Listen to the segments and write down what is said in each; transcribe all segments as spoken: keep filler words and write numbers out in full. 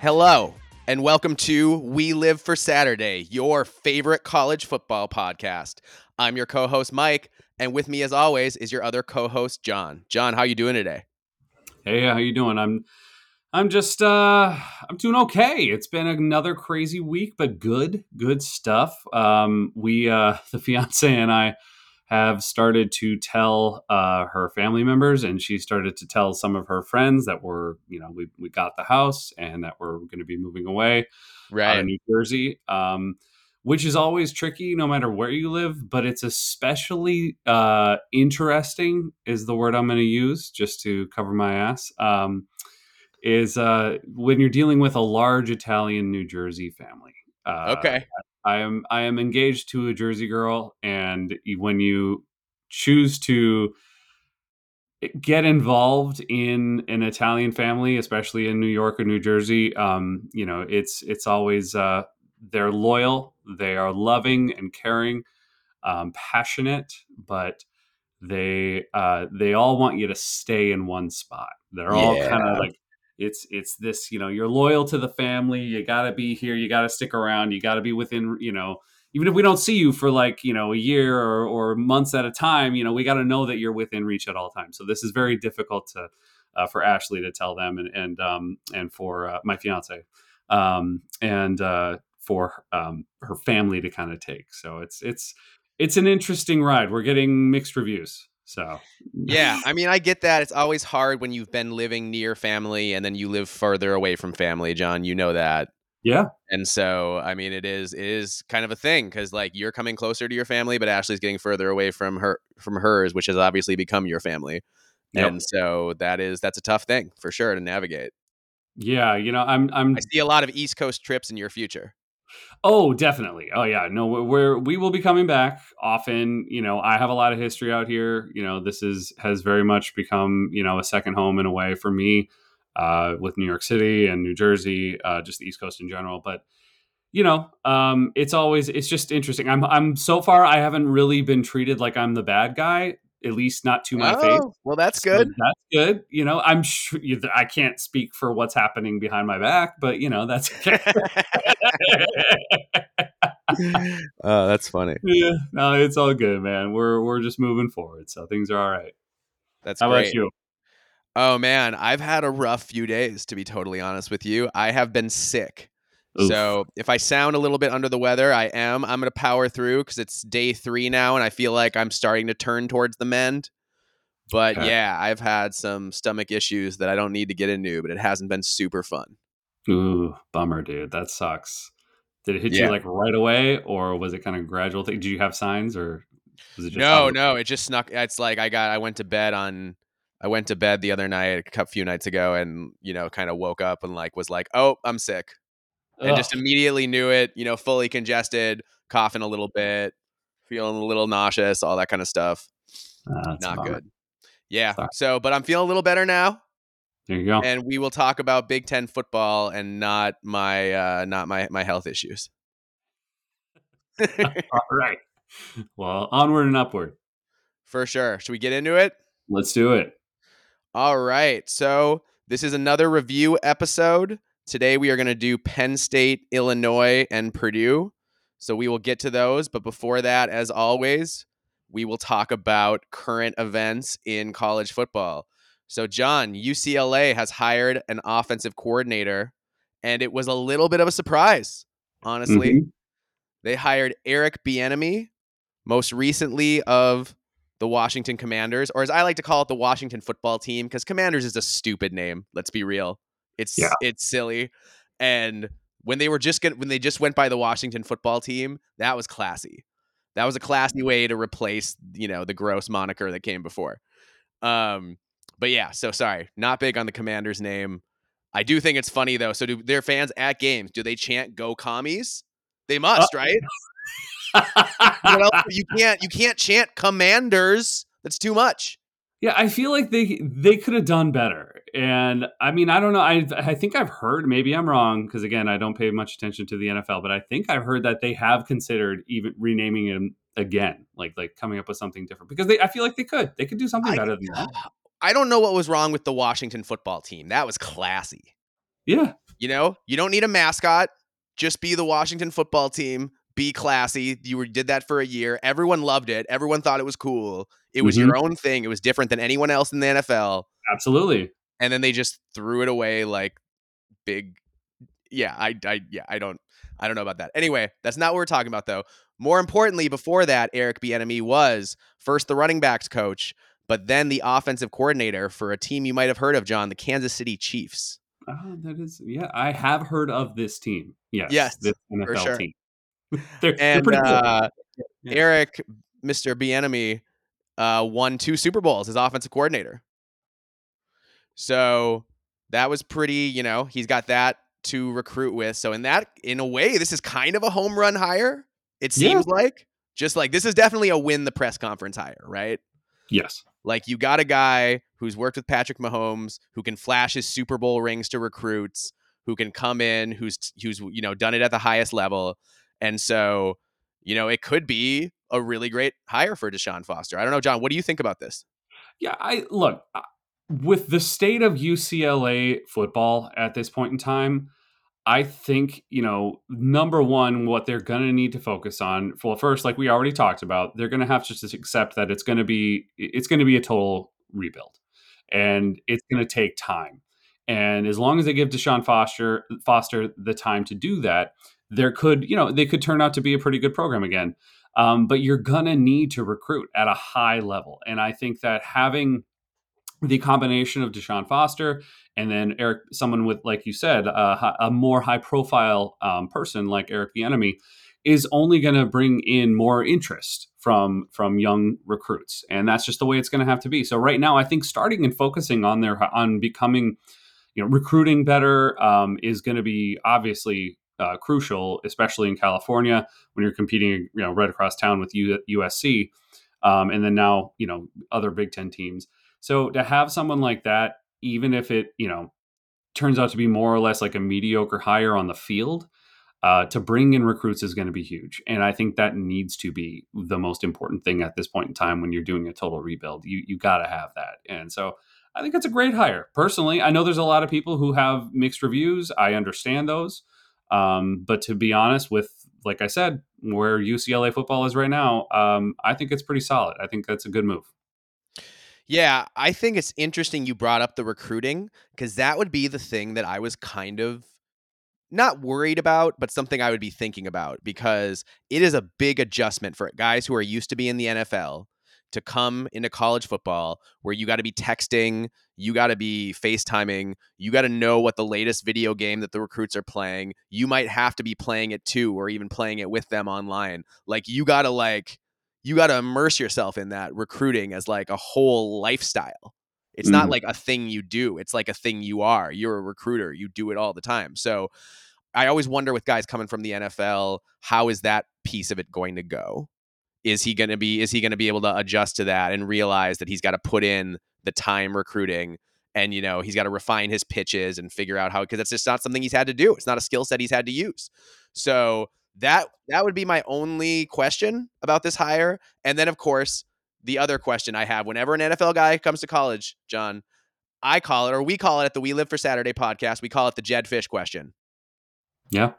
Hello, and welcome to We Live for Saturday, your favorite college football podcast. I'm your co-host, Mike, and with me, as always, is your other co-host, John. John, how you doing today? Hey, how you doing? I'm I'm just, uh, I'm doing okay. It's been another crazy week, but good, good stuff. Um, we, uh, the fiance and I have started to tell uh, her family members, and she started to tell some of her friends that we're, you know, we we got the house and that we're going to be moving away right. out of New Jersey, um, which is always tricky no matter where you live, but it's especially uh, interesting is the word I'm going to use just to cover my ass. Um is uh, when you're dealing with a large Italian New Jersey family. Uh, okay. I am I am engaged to a Jersey girl, and when you choose to get involved in an Italian family, especially in New York or New Jersey, um, you know, it's it's always uh, they're loyal, they are loving and caring, um, passionate, but they uh, they all want you to stay in one spot. They're all yeah. kind of like. It's it's this, you know, you're loyal to the family. You got to be here. You got to stick around. You got to be within, you know, even if we don't see you for like, you know, a year or, or months at a time, you know, we got to know that you're within reach at all times. So this is very difficult to uh, for Ashley to tell them and and um, and for uh, my fiance um, and uh, for um, her family to kind of take. So it's it's it's an interesting ride. We're getting mixed reviews. So, yeah, I mean, I get that. It's always hard when you've been living near family and then you live further away from family, John, you know that. Yeah. And so, I mean, it is it is kind of a thing because like you're coming closer to your family, but Ashley's getting further away from her from hers, which has obviously become your family. Yep. And so that is that's a tough thing for sure to navigate. Yeah. You know, I'm I'm I see a lot of East Coast trips in your future. Oh, definitely. Oh, yeah. No, we're we will be coming back often. You know, I have a lot of history out here. You know, this is has very much become, you know, a second home in a way for me uh, with New York City and New Jersey, uh, just the East Coast in general. But, you know, um, it's always it's just interesting. I'm I'm so far I haven't really been treated like I'm the bad guy, at least not to my oh, face. Well, that's good. So that's good. You know, I'm sure you, I can't speak for what's happening behind my back, but you know, that's, oh, that's funny. Yeah, no, it's all good, man. We're, we're just moving forward. So things are all right. That's How great. About you? Oh man, I've had a rough few days to be totally honest with you. I have been sick. Oof. So if I sound a little bit under the weather, I am. I'm going to power through because it's day three now and I feel like I'm starting to turn towards the mend. But okay. yeah, I've had some stomach issues that I don't need to get into, but it hasn't been super fun. Ooh, bummer, dude. That sucks. Did it hit yeah. you like right away or was it kind of gradual thing? Did you have signs or was it just No, under- no, it just snuck. It's like I got I went to bed on I went to bed the other night a few nights ago and, you know, kind of woke up and like was like, "Oh, I'm sick." And Ugh. just immediately knew it, you know, fully congested, coughing a little bit, feeling a little nauseous, all that kind of stuff. Uh, Not fun. good. Yeah. Sorry. So, but I'm feeling a little better now. There you go. And we will talk about Big Ten football and not my, uh, not my, my health issues. All right. Well, onward and upward. For sure. Should we get into it? Let's do it. All right. So this is another review episode. Today, we are going to do Penn State, Illinois, and Purdue. So we will get to those. But before that, as always, we will talk about current events in college football. So, John, U C L A has hired an offensive coordinator, and it was a little bit of a surprise, honestly. Mm-hmm. They hired Eric Bieniemy, most recently of the Washington Commanders, or as I like to call it, the Washington football team, because Commanders is a stupid name. Let's be real. It's yeah. it's silly, and when they were just gonna, when they just went by the Washington football team, that was classy. That was a classy way to replace, you know, the gross moniker that came before. Um, but yeah, so sorry, not big on the Commander's name. I do think it's funny though. So do their fans at games? Do they chant "Go Commies"? They must, oh. right? What else? You can't you can't chant Commanders. That's too much. Yeah, I feel like they they could have done better. And I mean, I don't know. I I think I've heard, maybe I'm wrong, because again, I don't pay much attention to the N F L, but I think I've heard that they have considered even renaming him again, like like coming up with something different. Because they I feel like they could. They could do something I, better than that. I don't know what was wrong with the Washington football team. That was classy. Yeah. You know, you don't need a mascot. Just be the Washington football team. Be classy. You were, did that for a year. Everyone loved it. Everyone thought it was cool. It was mm-hmm. your own thing. It was different than anyone else in the N F L. Absolutely. And then they just threw it away like big. Yeah, I, I, yeah, I don't, I don't know about that. Anyway, that's not what we're talking about, though. More importantly, before that, Eric Bieniemy was first the running backs coach, but then the offensive coordinator for a team you might have heard of, John, the Kansas City Chiefs. Uh, that is, yeah, I have heard of this team. Yes, yes, this N F L for sure. team. they're, and they're uh, cool. yeah. Eric, Mister Bieniemy, uh, won two Super Bowls as offensive coordinator. So that was pretty. You know, he's got that to recruit with. So in that, in a way, this is kind of a home run hire. It seems yeah. like just like this is definitely a win the press conference hire, right? Yes. Like you got a guy who's worked with Patrick Mahomes, who can flash his Super Bowl rings to recruits, who can come in, who's, who's, you know, done it at the highest level. And so, you know, it could be a really great hire for Deshaun Foster. I don't know, John, what do you think about this? Yeah, I look, with the state of U C L A football at this point in time, I think, you know, number one, what they're going to need to focus on, well, first, like we already talked about, they're going to have to just accept that it's going to be, it's going to be a total rebuild and it's going to take time. And as long as they give Deshaun Foster, Foster the time to do that, there could, you know, they could turn out to be a pretty good program again. Um, but you're going to need to recruit at a high level. And I think that having the combination of Deshaun Foster and then Eric, someone with, like you said, uh, a more high profile um, person like Eric Bieniemy is only going to bring in more interest from from young recruits. And that's just the way it's going to have to be. So right now, I think starting and focusing on their on becoming, you know, recruiting better um, is going to be obviously uh, crucial, especially in California when you're competing, you know, right across town with U S C um, and then now, you know, other Big Ten teams. So to have someone like that, even if it, you know, turns out to be more or less like a mediocre hire on the field, uh, to bring in recruits is going to be huge. And I think that needs to be the most important thing at this point in time when you're doing a total rebuild. You you got to have that. And so I think it's a great hire. Personally, I know there's a lot of people who have mixed reviews. I understand those. Um, but to be honest with, like I said, where U C L A football is right now, um, I think it's pretty solid. I think that's a good move. Yeah, I think it's interesting you brought up the recruiting because that would be the thing that I was kind of not worried about, but something I would be thinking about because it is a big adjustment for guys who are used to be in the N F L to come into college football where you got to be texting, you got to be FaceTiming, you got to know what the latest video game that the recruits are playing. You might have to be playing it too or even playing it with them online. Like you got to like... you got to immerse yourself in that recruiting as like a whole lifestyle. It's mm-hmm. not like a thing you do. It's like a thing you are. You're a recruiter. You do it all the time. So I always wonder with guys coming from the N F L, how is that piece of it going to go? Is he going to be, is he going to be able to adjust to that and realize that he's got to put in the time recruiting and, you know, he's got to refine his pitches and figure out how, because that's just not something he's had to do. It's not a skill set he's had to use. So That that would be my only question about this hire. And then, of course, the other question I have whenever an N F L guy comes to college, John, I call it, or we call it at the We Live for Saturday podcast, we call it the Jed Fish question. Yeah.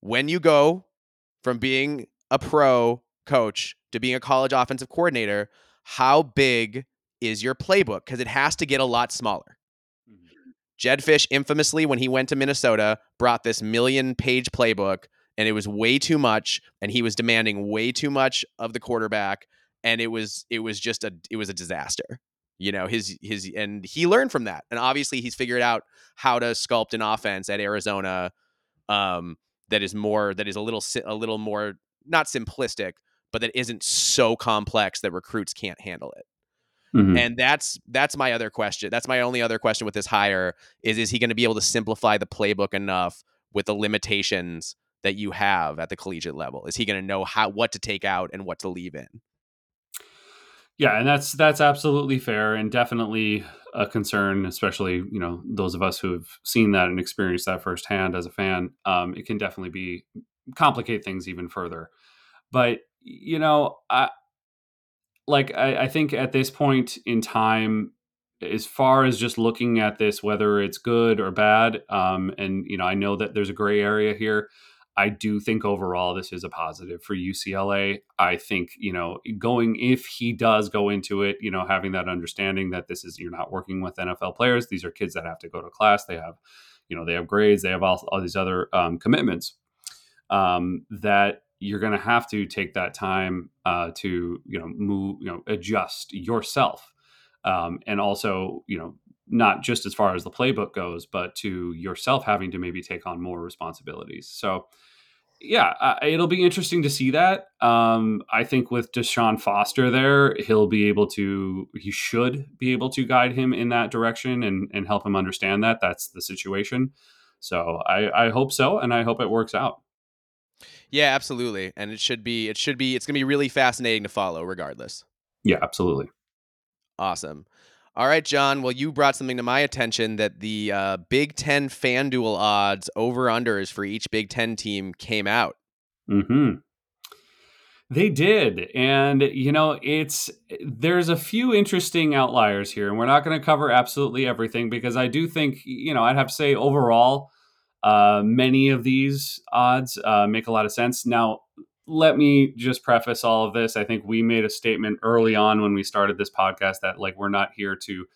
When you go from being a pro coach to being a college offensive coordinator, how big is your playbook? Because it has to get a lot smaller. Mm-hmm. Jed Fish infamously, when he went to Minnesota, brought this million-page playbook. And it was way too much, and he was demanding way too much of the quarterback, and it was it was just a it was a disaster, you know. His his and he learned from that, and obviously he's figured out how to sculpt an offense at Arizona um, that is more that is a little a little more not simplistic, but that isn't so complex that recruits can't handle it. Mm-hmm. And that's that's my other question. That's my only other question with this hire is is he going to be able to simplify the playbook enough with the limitations that you have at the collegiate level? Is he going to know how, what to take out and what to leave in? Yeah. And that's, that's absolutely fair and definitely a concern, especially, you know, those of us who have seen that and experienced that firsthand as a fan. Um, it can definitely be complicate things even further, but you know, I, like, I, I think at this point in time, as far as just looking at this, whether it's good or bad, um, and, you know, I know that there's a gray area here. I do think overall this is a positive for U C L A. I think, you know, going, if he does go into it, you know, having that understanding that this is, you're not working with N F L players. These are kids that have to go to class. They have, you know, they have grades, they have all, all these other um, commitments um, that you're going to have to take that time uh, to, you know, move, you know, adjust yourself. Um, and also, you know, not just as far as the playbook goes, but to yourself having to maybe take on more responsibilities. So, yeah, uh, it'll be interesting to see that. Um, I think with Deshaun Foster there, he'll be able to, he should be able to guide him in that direction and, and help him understand that that's the situation. So I, I hope so. And I hope it works out. Yeah, absolutely. And it should be, it should be, it's going to be really fascinating to follow regardless. Yeah, absolutely. Awesome. All right, John. Well, you brought something to my attention that the uh, Big Ten FanDuel odds over-unders for each Big Ten team came out. Mm-hmm. They did. And, you know, it's there's a few interesting outliers here, and we're not going to cover absolutely everything because I do think, you know, I'd have to say overall, uh, many of these odds uh, make a lot of sense. Now, let me just preface all of this. I think we made a statement early on when we started this podcast that, like, we're not here to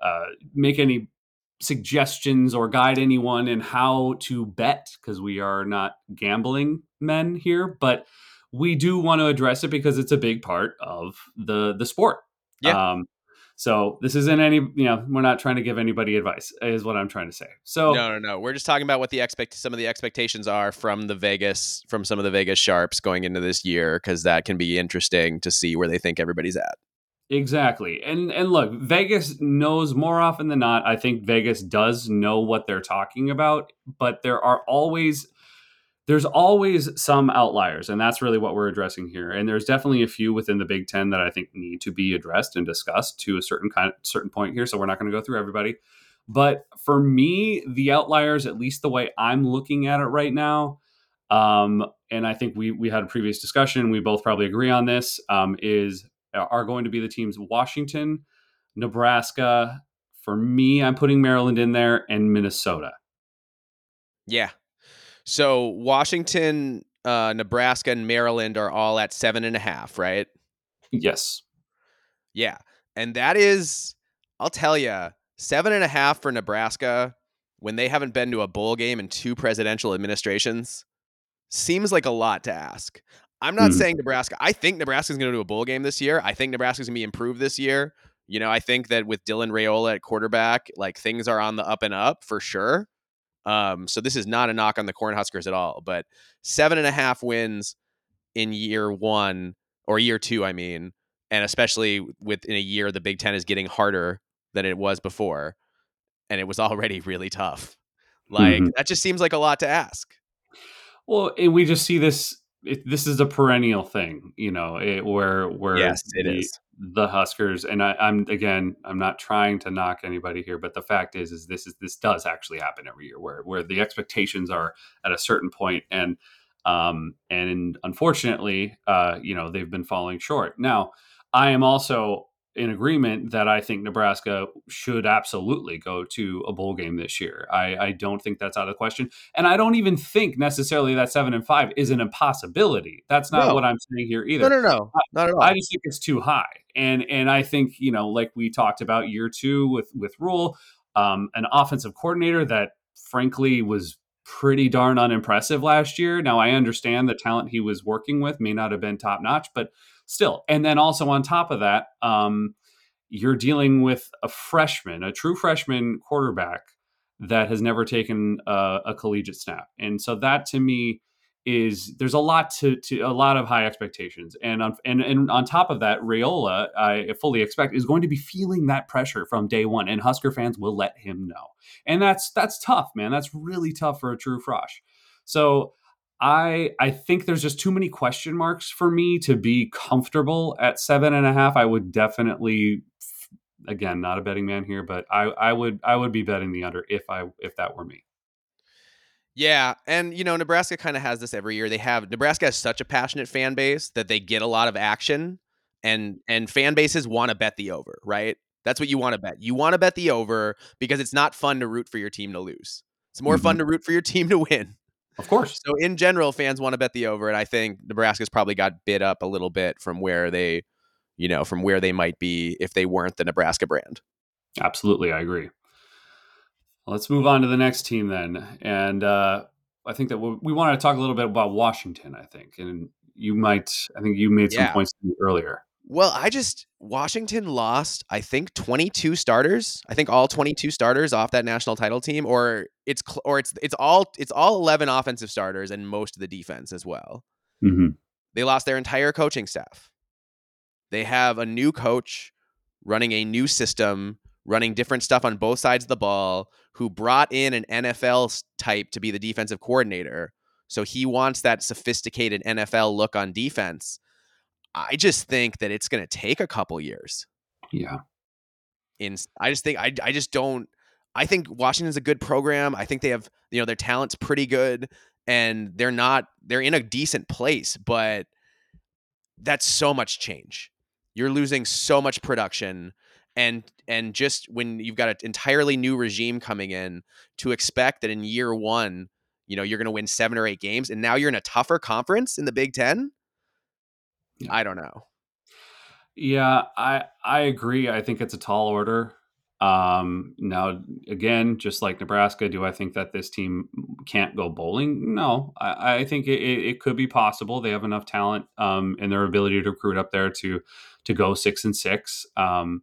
uh, make any suggestions or guide anyone in how to bet because we are not gambling men here. But we do want to address it because it's a big part of the the sport. Yeah. Um, so this isn't any, you know, we're not trying to give anybody advice is what I'm trying to say. So no, no, no. We're just talking about what the expect, some of the expectations are from the Vegas, from some of the Vegas sharps going into this year, because that can be interesting to see where they think everybody's at. Exactly. And, and look, Vegas knows more often than not. I think Vegas does know what they're talking about, but there are always, there's always some outliers, and that's really what we're addressing here. And there's definitely a few within the Big Ten that I think need to be addressed and discussed to a certain kind of, certain point here. So we're not going to go through everybody. But for me, the outliers, at least the way I'm looking at it right now, um, and I think we we had a previous discussion, we both probably agree on this, um, is are going to be the teams Washington, Nebraska. For me, I'm putting Maryland in there, and Minnesota. Yeah. So Washington, uh, Nebraska, and Maryland are all at seven and a half, right? Yes. Yeah. And that is, I'll tell you, seven and a half for Nebraska when they haven't been to a bowl game in two presidential administrations seems like a lot to ask. I'm not mm. saying Nebraska. I think Nebraska's going to do a bowl game this year. I think Nebraska's going to be improved this year. You know, I think that with Dylan Raiola at quarterback, like, things are on the up and up for sure. Um, so this is not a knock on the Cornhuskers at all, but seven and a half wins in year one or year two, I mean, and especially within a year, the Big Ten is getting harder than it was before. And it was already really tough. Like, mm-hmm. that just seems like a lot to ask. Well, and we just see this, it, this is a perennial thing, you know, it, where, where yes, it the, is the Huskers. And I, I'm, again, I'm not trying to knock anybody here, but the fact is, is this is, this does actually happen every year where, where the expectations are at a certain point. And, um, and unfortunately, uh, you know, they've been falling short. Now, I am also in agreement that I think Nebraska should absolutely go to a bowl game this year. I, I don't think that's out of the question. And I don't even think necessarily that seven and five is an impossibility. That's not no. what I'm saying here either. No, no, no, not at all. I just think it's too high. And, and I think, you know, like we talked about year two with, with Rule, um, an offensive coordinator that frankly was pretty darn unimpressive last year. Now, I understand the talent he was working with may not have been top notch, but still. And then also on top of that, um, you're dealing with a freshman, a true freshman quarterback that has never taken a, a collegiate snap. And so that to me is there's a lot to, to a lot of high expectations. And on, and, and on top of that, Raiola, I fully expect, is going to be feeling that pressure from day one, and Husker fans will let him know. And that's, that's tough, man. That's really tough for a true frosh. So I I think there's just too many question marks for me to be comfortable at seven and a half. I would definitely, again, not a betting man here, but I, I would I would be betting the under if I if that were me. Yeah, and you know, Nebraska kind of has this every year. They have Nebraska has such a passionate fan base that they get a lot of action, and and fan bases want to bet the over, right? That's what you want to bet. You want to bet the over because it's not fun to root for your team to lose. It's more mm-hmm. fun to root for your team to win. Of course. So in general, fans want to bet the over. And I think Nebraska's probably got bid up a little bit from where they, you know, from where they might be if they weren't the Nebraska brand. Absolutely. I agree. Let's move on to the next team then. And uh, I think that we, we want to talk a little bit about Washington, I think. And you might, I think you made some yeah. points earlier. Well, I just, Washington lost, I think, twenty-two starters. I think all twenty-two starters off that national title team, or it's or it's it's all it's all eleven offensive starters and most of the defense as well. Mm-hmm. They lost their entire coaching staff. They have a new coach running a new system, running different stuff on both sides of the ball, who brought in an N F L type to be the defensive coordinator. So he wants that sophisticated N F L look on defense. I just think that it's going to take a couple years. Yeah. In I just think I I just don't I think Washington's a good program. I think they have, you know, their talent's pretty good and they're not they're in a decent place, but that's so much change. You're losing so much production and and just when you've got an entirely new regime coming in, to expect that in year one, you know, you're going to win seven or eight games and now you're in a tougher conference in the Big Ten. I don't know. Yeah, I I agree. I think it's a tall order. Um, now, again, just like Nebraska, do I think that this team can't go bowling? No, I, I think it, it could be possible. They have enough talent um, and their ability to recruit up there to to go six and six. Um,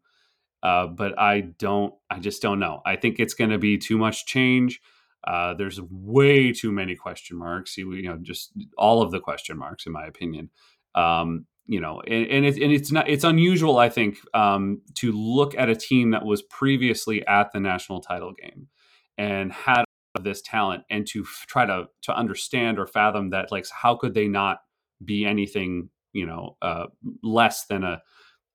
uh, but I don't. I just don't know. I think it's going to be too much change. Uh, there's way too many question marks. You, you know, just all of the question marks, in my opinion. Um, you know, and, and it's, and it's not, it's unusual, I think, um, to look at a team that was previously at the national title game and had this talent and to f- try to, to understand or fathom that, like, how could they not be anything, you know, uh, less than a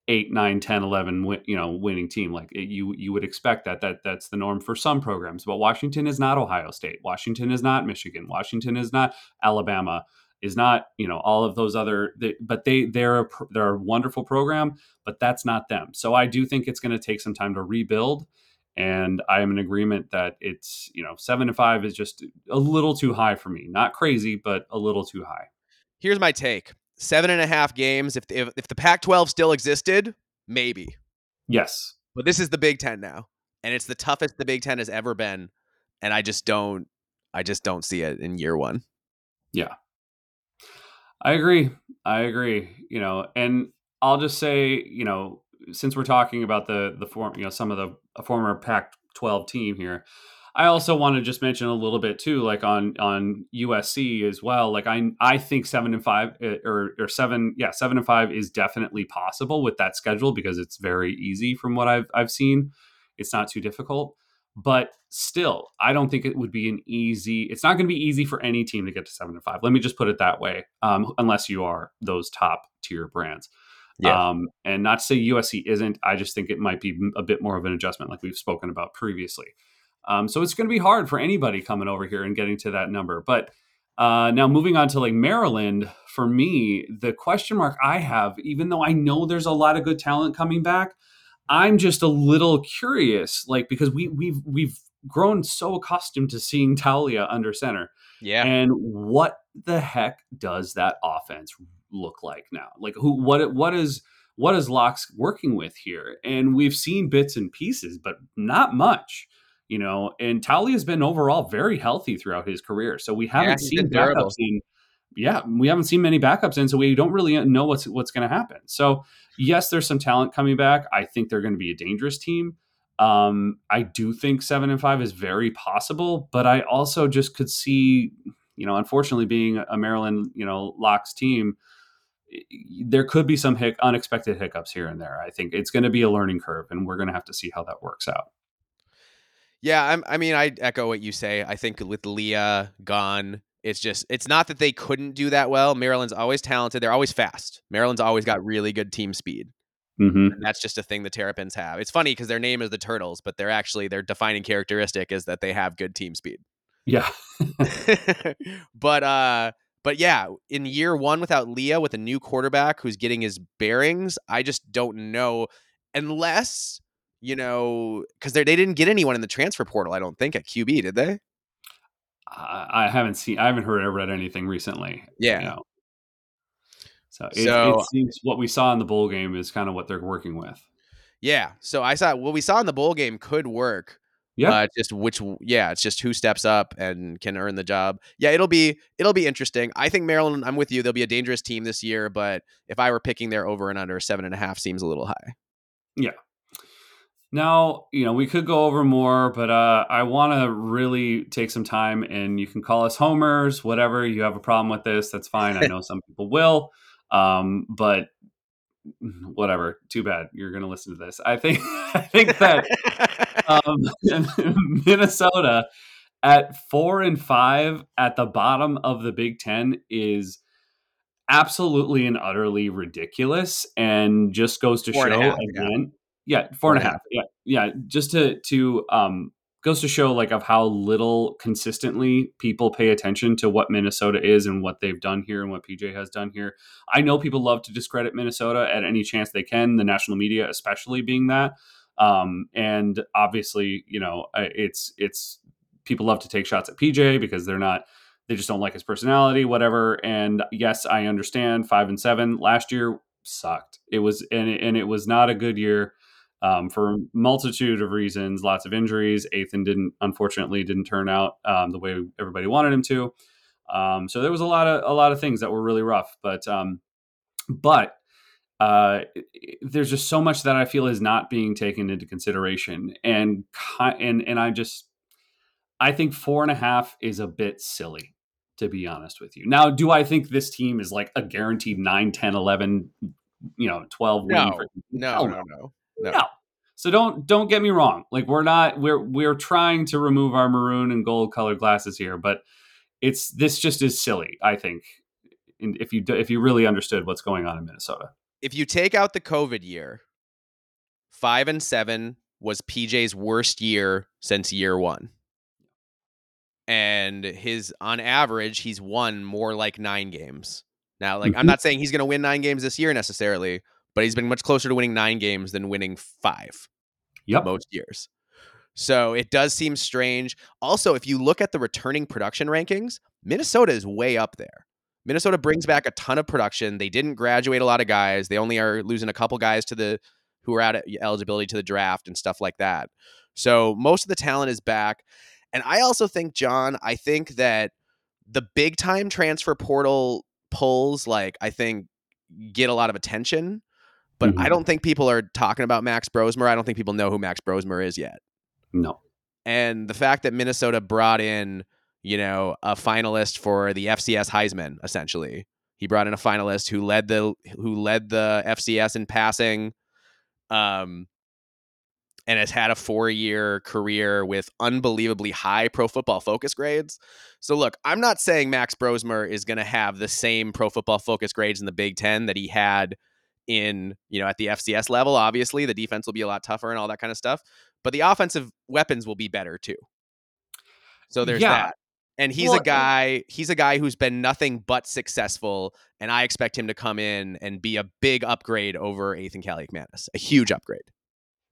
eight, nine, ten, eleven, win, you know, winning team. Like it, you, you would expect that, that that's the norm for some programs, but Washington is not Ohio State. Washington is not Michigan. Washington is not Alabama. Is not, you know, all of those other, they, but they, they're, a, they're a wonderful program, but that's not them. So I do think it's going to take some time to rebuild. And I am in agreement that it's, you know, seven to five is just a little too high for me. Not crazy, but a little too high. Here's my take. Seven and a half games. If, if, if the Pac twelve still existed, maybe. Yes. But this is the Big Ten now. And it's the toughest the Big Ten has ever been. And I just don't, I just don't see it in year one. Yeah. I agree. I agree. You know, and I'll just say, you know, since we're talking about the the form, you know, some of the former Pac twelve team here, I also want to just mention a little bit too, like on on U S C as well. Like I I think seven and five or or seven, yeah, seven and five is definitely possible with that schedule because it's very easy from what I've I've seen. It's not too difficult. But still, I don't think it would be an easy, it's not going to be easy for any team to get to seven and five. Let me just put it that way. Um, unless you are those top tier brands. Yeah. Um, and not to say U S C isn't, I just think it might be a bit more of an adjustment like we've spoken about previously. Um, so it's going to be hard for anybody coming over here and getting to that number. But uh, now moving on to like Maryland, for me, the question mark I have, even though I know there's a lot of good talent coming back, I'm just a little curious, like, because we we've we've grown so accustomed to seeing Taulia under center. Yeah. And what the heck does that offense look like now? Like who what what is what is Locke's working with here? And we've seen bits and pieces, but not much, you know. And Taulia's been overall very healthy throughout his career. So we haven't yeah, seen backups in Yeah, we haven't seen many backups in, so we don't really know what's what's going to happen. So, yes, there's some talent coming back. I think they're going to be a dangerous team. Um, I do think seven and five is very possible, but I also just could see, you know, unfortunately, being a Maryland, you know, Locks team, there could be some hic- unexpected hiccups here and there. I think it's going to be a learning curve, and we're going to have to see how that works out. Yeah, I'm, I mean, I echo what you say. I think with Leah gone. It's just, it's not that they couldn't do that well. Maryland's always talented. They're always fast. Maryland's always got really good team speed. Mm-hmm. And that's just a thing the Terrapins have. It's funny because their name is the Turtles, but they're actually, their defining characteristic is that they have good team speed. Yeah. but, uh, but yeah, in year one without Leah, with a new quarterback who's getting his bearings, I just don't know unless you know, because they they didn't get anyone in the transfer portal, I don't think, at Q B, did they? I, I haven't seen, I haven't heard or read anything recently. Yeah. You know. So, it, so it seems what we saw in the bowl game is kind of what they're working with. Yeah. So I saw what we saw in the bowl game could work. Yeah. Uh, just which, yeah, it's just who steps up and can earn the job. Yeah. It'll be, it'll be interesting. I think Maryland, I'm with you. They'll be a dangerous team this year, but if I were picking their over and under, seven and a half seems a little high. Yeah. Now, you know, we could go over more, but uh, I want to really take some time, and you can call us homers, whatever. You have a problem with this, that's fine. I know some people will, um, but whatever. Too bad. You're going to listen to this. I think I think that um, Minnesota at four and five at the bottom of the Big Ten is absolutely and utterly ridiculous, and just goes to four show half, again. Yeah. Yeah, four and a half. Yeah, yeah. Just to to um goes to show like of how little consistently people pay attention to what Minnesota is and what they've done here and what P J has done here. I know people love to discredit Minnesota at any chance they can, the national media especially being that. Um, and obviously, you know, it's it's people love to take shots at P J because they're not they just don't like his personality, whatever. And yes, I understand. Five and seven last year sucked. It was and and it was not a good year. Um, for a multitude of reasons, lots of injuries. Ethan didn't, unfortunately, didn't turn out um, the way everybody wanted him to. Um, so there was a lot of a lot of things that were really rough. But um, but uh, there's just so much that I feel is not being taken into consideration, and and and I just I think four and a half is a bit silly, to be honest with you. Now, do I think this team is like a guaranteed nine, ten, eleven, you know, twelve? No, for- no, no, no. no. No. no. So don't don't get me wrong. Like we're not we're we're trying to remove our maroon and gold colored glasses here, but it's this just is silly, I think, if you if you really understood what's going on in Minnesota. If you take out the COVID year, five and seven was P J's worst year since year one. And his on average, he's won more like nine games. Now, like mm-hmm. I'm not saying he's going to win nine games this year necessarily, but he's been much closer to winning nine games than winning five yep. most years. So it does seem strange. Also, if you look at the returning production rankings, Minnesota is way up there. Minnesota brings back a ton of production. They didn't graduate a lot of guys. They only are losing a couple guys to the who are out of eligibility to the draft and stuff like that. So most of the talent is back. And I also think, John, I think that the big time transfer portal pulls, like I think, get a lot of attention. But mm-hmm. I don't think people are talking about Max Brosmer. I don't think people know who Max Brosmer is yet. No. And the fact that Minnesota brought in, you know, a finalist for the F C S Heisman, essentially. He brought in a finalist who led the who led the F C S in passing, um, and has had a four-year career with unbelievably high Pro Football Focus grades. So look, I'm not saying Max Brosmer is going to have the same Pro Football Focus grades in the Big Ten that he had in, you know, at the F C S level. Obviously the defense will be a lot tougher and all that kind of stuff, but the offensive weapons will be better too. So there's yeah. that. And he's well, a guy, he's a guy who's been nothing but successful. And I expect him to come in and be a big upgrade over Ethan Kalicmanis, a huge upgrade.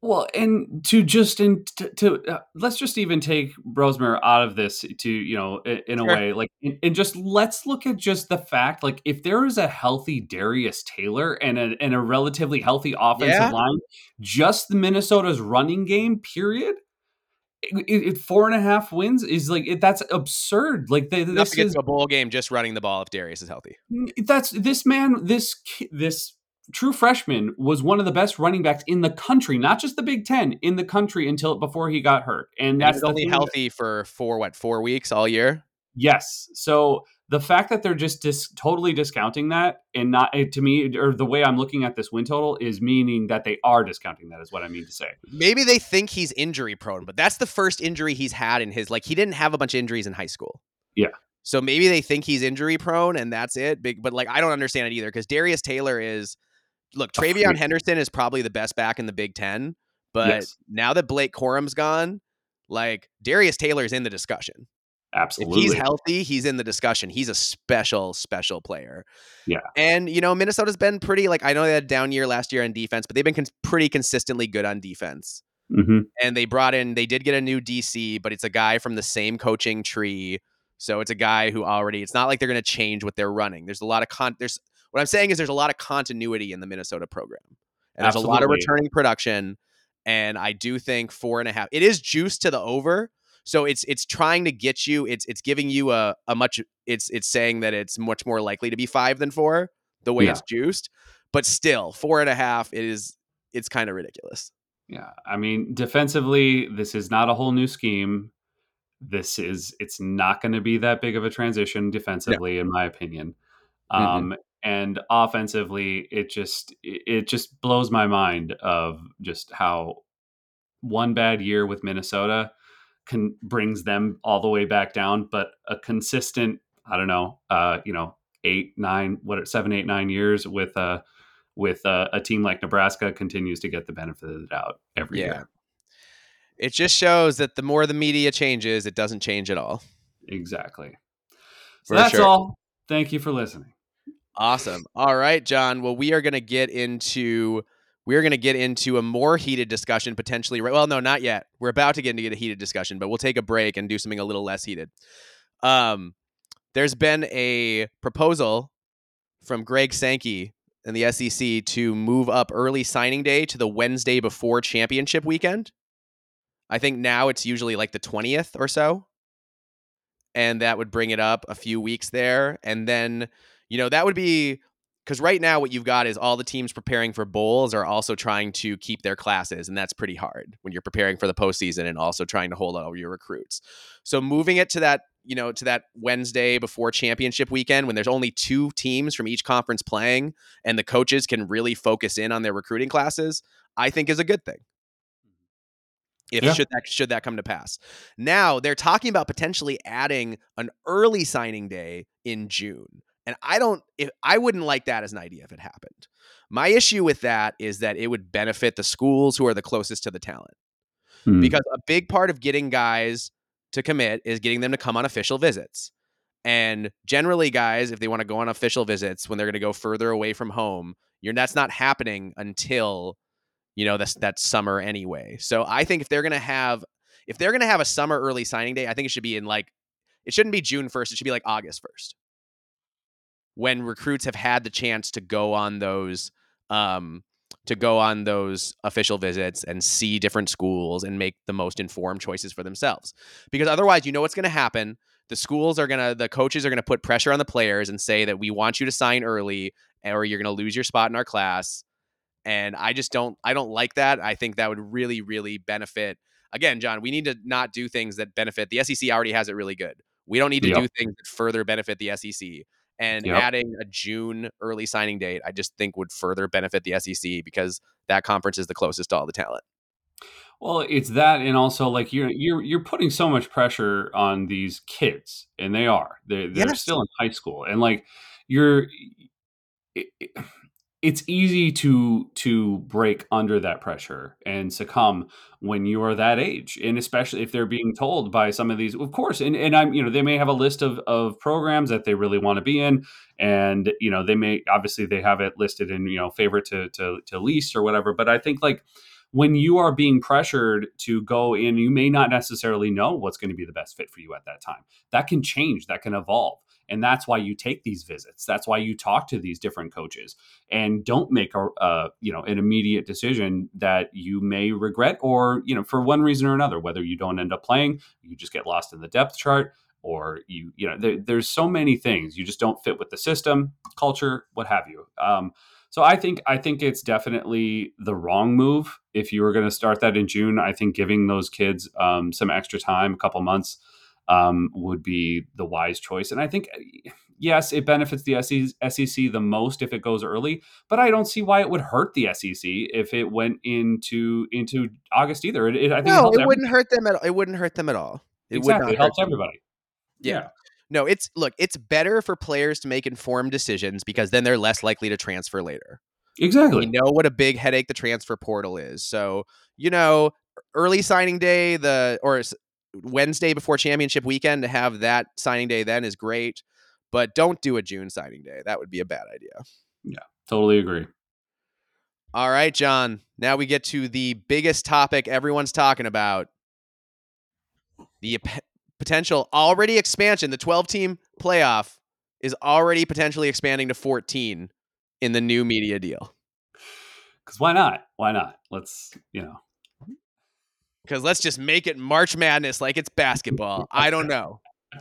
Well, and to just, in, to, to uh, let's just even take Brosmer out of this to, you know, in, in sure. a way, like, and, and just let's look at just the fact, like, if there is a healthy Darius Taylor and a, and a relatively healthy offensive yeah. line, just the Minnesota's running game period, it, it, four and a half wins is like, it, that's absurd. Like they, this to get is to a bowl game, just running the ball. If Darius is healthy, that's this man, this, this, true freshman was one of the best running backs in the country, not just the Big Ten, in the country until before he got hurt. And that's the only healthy for four, what, four weeks all year? Yes. So the fact that they're just dis- totally discounting that and not to me, or the way I'm looking at this win total is meaning that they are discounting that is what I mean to say. Maybe they think he's injury prone, but that's the first injury he's had in his, like he didn't have a bunch of injuries in high school. Yeah. So maybe they think he's injury prone and that's it. Big, but like, I don't understand it either because Darius Taylor is, Look, Travion Henderson is probably the best back in the Big Ten, but yes. now that Blake Corum's gone, like Darius Taylor's in the discussion. Absolutely. If he's healthy, he's in the discussion. He's a special, special player. Yeah. And, you know, Minnesota's been pretty, like, I know they had a down year last year on defense, but they've been con- pretty consistently good on defense. Mm-hmm. And they brought in, they did get a new D C, but it's a guy from the same coaching tree. So it's a guy who already, it's not like they're going to change what they're running. There's a lot of con, there's, what I'm saying is there's a lot of continuity in the Minnesota program. And there's Absolutely. a lot of returning production. And I do think four and a half, it is juiced to the over. So it's, it's trying to get you, it's, it's giving you a, a much, it's, it's saying that it's much more likely to be five than four the way yeah. it's juiced, but still four and a half is, it's kind of ridiculous. Yeah. I mean, defensively, this is not a whole new scheme. This is, it's not going to be that big of a transition defensively, no. in my opinion. Um, mm-hmm. And offensively, it just, it just blows my mind of just how one bad year with Minnesota can brings them all the way back down, but a consistent, I don't know, uh, you know, eight, nine, what, seven, eight, nine years with, uh, with uh, a team like Nebraska continues to get the benefit of the doubt every yeah. year. It just shows that the more the media changes, it doesn't change at all. Exactly. So for that's sure. all. Thank you for listening. Awesome. All right, John. Well, we are going to get into we're going to get into a more heated discussion potentially. Right? Well, no, not yet. We're about to get into get a heated discussion, but we'll take a break and do something a little less heated. Um, there's been a proposal from Greg Sankey and the S E C to move up early signing day to the Wednesday before championship weekend. I think now it's usually like the twentieth or so. And that would bring it up a few weeks there. And then, you know, that would be because right now what you've got is all the teams preparing for bowls are also trying to keep their classes. And that's pretty hard when you're preparing for the postseason and also trying to hold all your recruits. So moving it to that, you know, to that Wednesday before championship weekend when there's only two teams from each conference playing and the coaches can really focus in on their recruiting classes, I think is a good thing. If yeah. should that should that come to pass. Now they're talking about potentially adding an early signing day in June. And I don't if, I wouldn't like that as an idea if it happened. My issue with that is that it would benefit the schools who are the closest to the talent. Hmm. Because a big part of getting guys to commit is getting them to come on official visits. And generally, guys, if they want to go on official visits when they're going to go further away from home, you're that's not happening until you know, that's that's summer anyway. So I think if they're going to have, if they're going to have a summer early signing day, I think it should be in like, it shouldn't be June first. It should be like August first when recruits have had the chance to go on those, um, to go on those official visits and see different schools and make the most informed choices for themselves. Because otherwise, you know, what's going to happen. The schools are going to, the coaches are going to put pressure on the players and say that we want you to sign early or you're going to lose your spot in our class. And I just don't, I don't like that. I think that would really, really benefit. Again, John, we need to not do things that benefit. The S E C already has it really good. We don't need to yep. do things that further benefit the S E C. And yep. adding a June early signing date, I just think would further benefit the S E C because that conference is the closest to all the talent. Well, it's that. And also like you're, you're, you're putting so much pressure on these kids and they are, they're, they're yes. still in high school. And like you're, it, it, It's easy to to break under that pressure and succumb when you are that age. And especially if they're being told by some of these, of course, and, and I'm, you know, they may have a list of, of programs that they really want to be in. And, you know, they may, obviously they have it listed in, you know, favorite to, to, to least or whatever. But I think like when you are being pressured to go in, you may not necessarily know what's going to be the best fit for you at that time. That can change, that can evolve. And that's why you take these visits. That's why you talk to these different coaches and don't make a, uh, you know, an immediate decision that you may regret or, you know, for one reason or another, whether you don't end up playing, you just get lost in the depth chart or you, you know, there, there's so many things. You just don't fit with the system, culture, what have you. Um, so I think, I think it's definitely the wrong move. If you were going to start that in June, I think giving those kids um, some extra time, a couple months, Um, would be the wise choice. And I think, yes, it benefits the S E C the most if it goes early, but I don't see why it would hurt the S E C if it went into into August either. It, it, I think no, it, it wouldn't hurt them at all. It wouldn't hurt them at all. It exactly. would not it helps everybody. Yeah. yeah. No, it's look, it's better for players to make informed decisions because then they're less likely to transfer later. Exactly. We know what a big headache the transfer portal is. So, you know, early signing day, the or Wednesday before championship weekend to have that signing day then is great, but don't do a June signing day. That would be a bad idea. Yeah, totally agree. All right, John. Now we get to the biggest topic everyone's talking about. The p- potential already expansion. The twelve-team playoff is already potentially expanding to fourteen in the new media deal. Because why not? Why not? Let's, you know. Because let's just make it March Madness like it's basketball. I don't know.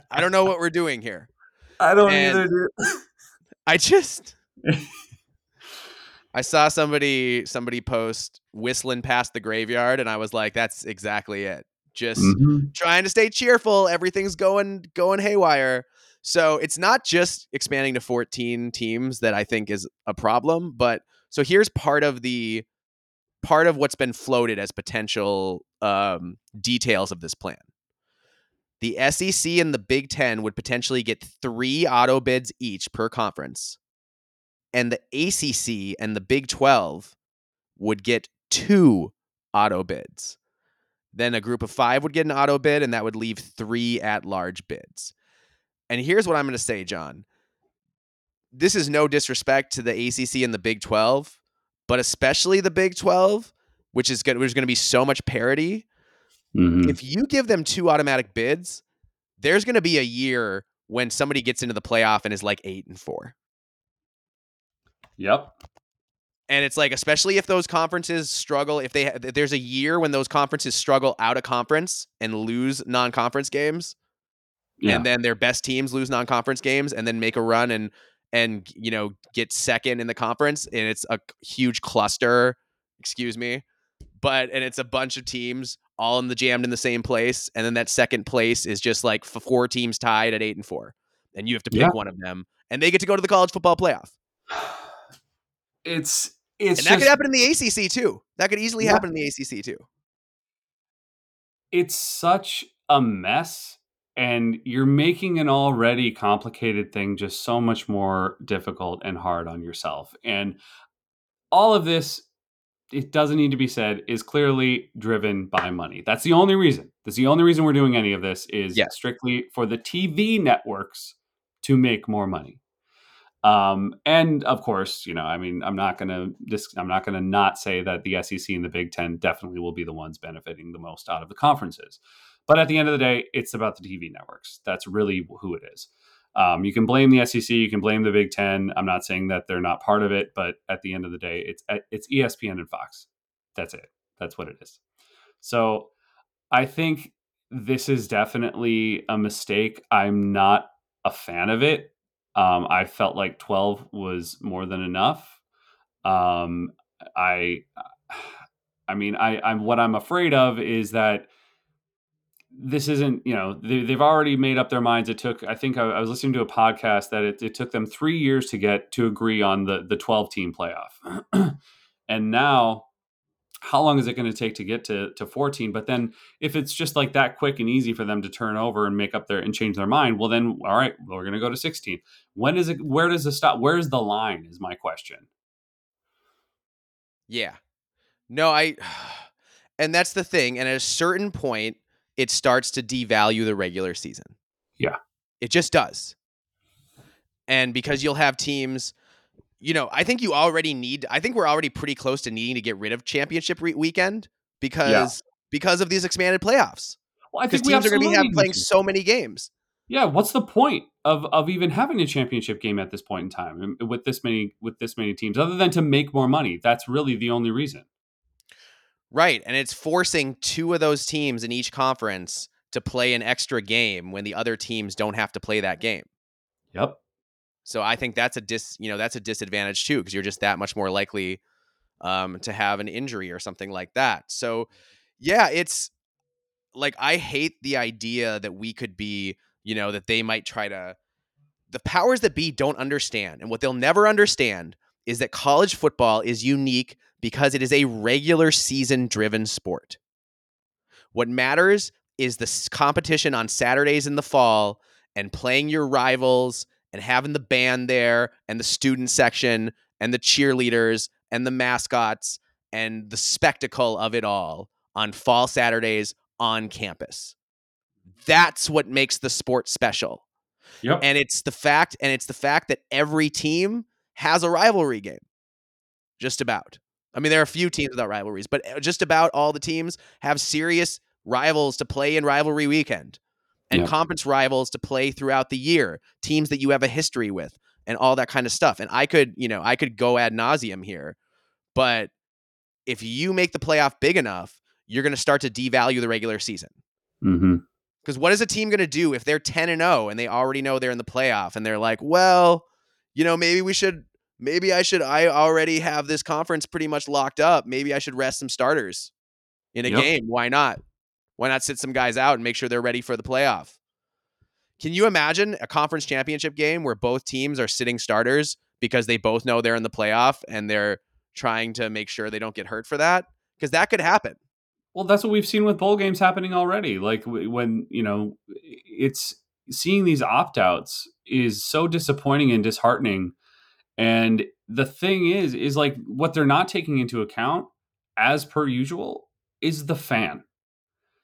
I don't know what we're doing here. I don't and either, dude. I just... I saw somebody somebody post whistling past the graveyard, and I was like, that's exactly it. Just mm-hmm. trying to stay cheerful. Everything's going going haywire. So it's not just expanding to fourteen teams that I think is a problem, but so here's part of the part of what's been floated as potential um, details of this plan. The S E C and the Big Ten would potentially get three auto bids each per conference. And the A C C and the Big twelve would get two auto bids. Then a group of five would get an auto bid, and that would leave three at-large bids. And here's what I'm going to say, John. This is no disrespect to the A C C and the Big twelve, but especially the Big twelve, which is good, there's going to be so much parity. Mm-hmm. If you give them two automatic bids, there's going to be a year when somebody gets into the playoff and is like eight and four. Yep. And it's like, especially if those conferences struggle, if they ha- there's a year when those conferences struggle out of conference and lose non-conference games, yeah. and then their best teams lose non-conference games and then make a run and and you know get second in the conference, and it's a huge cluster, excuse me, but and it's a bunch of teams all in the jammed in the same place, and then that second place is just like four teams tied at eight and four, and you have to pick yeah. one of them, and they get to go to the college football playoff. It's it's and that just, could happen in the A C C too. That could easily yeah. happen in the A C C too. It's such a mess, and you're making an already complicated thing just so much more difficult and hard on yourself. And all of this, it doesn't need to be said, is clearly driven by money. That's the only reason. That's the only reason we're doing any of this is yeah. strictly for the T V networks to make more money. Um, and of course, you know, I mean, I'm not going to, dis- I'm not going to not say that the S E C and the Big Ten definitely will be the ones benefiting the most out of the conferences. But at the end of the day, it's about the T V networks. That's really who it is. Um, you can blame the S E C, you can blame the Big Ten. I'm not saying that they're not part of it, but at the end of the day, it's, it's E S P N and Fox. That's it. That's what it is. So I think this is definitely a mistake. I'm not a fan of it. Um, I felt like twelve was more than enough. Um, I, I mean, I, I'm what I'm afraid of is that this isn't, you know, they, they've already made up their minds. It took, I think I, I was listening to a podcast that it, it took them three years to get to agree on the the twelve team playoff. And now, how long is it going to take to get to, to fourteen? But then if it's just like that quick and easy for them to turn over and make up their and change their mind, well then, all right, we're going to go to sixteen. When is it, where does it stop? Where's the line is my question. Yeah, no, I, and that's the thing. And at a certain point, it starts to devalue the regular season. Yeah, it just does. And because you'll have teams, you know, I think you already need, I think we're already pretty close to needing to get rid of championship re- weekend because, yeah. because of these expanded playoffs. Well, I think we teams are going to be have playing so many games. Yeah. What's the point of, of even having a championship game at this point in time with this many, with this many teams, other than to make more money? That's really the only reason. Right. And it's forcing two of those teams in each conference to play an extra game when the other teams don't have to play that game. Yep. So I think that's a dis, you know, that's a disadvantage too, because you're just that much more likely um, to have an injury or something like that. So yeah, it's like, I hate the idea that we could be, you know, that they might try to, the powers that be don't understand. And what they'll never understand is that college football is unique because it is a regular season driven sport. What matters is the competition on Saturdays in the fall and playing your rivals and having the band there and the student section and the cheerleaders and the mascots and the spectacle of it all on fall Saturdays on campus. That's what makes the sport special. Yep. And it's the fact, and it's the fact that every team has a rivalry game, just about. I mean, there are a few teams without rivalries, but just about all the teams have serious rivals to play in rivalry weekend and yeah. conference rivals to play throughout the year, teams that you have a history with and all that kind of stuff. And I could, you know, I could go ad nauseum here, but if you make the playoff big enough, you're going to start to devalue the regular season. Mm-hmm. Because what is a team going to do if they're ten and oh and they already know they're in the playoff and they're like, well, you know, maybe we should, maybe I should, I already have this conference pretty much locked up. Maybe I should rest some starters in a yep. game. Why not? Why not sit some guys out and make sure they're ready for the playoff? Can you imagine a conference championship game where both teams are sitting starters because they both know they're in the playoff and they're trying to make sure they don't get hurt for that? Because that could happen. Well, that's what we've seen with bowl games happening already. Like when, you know, it's seeing these opt-outs is so disappointing and disheartening. And the thing is, is like what they're not taking into account as per usual is the fan.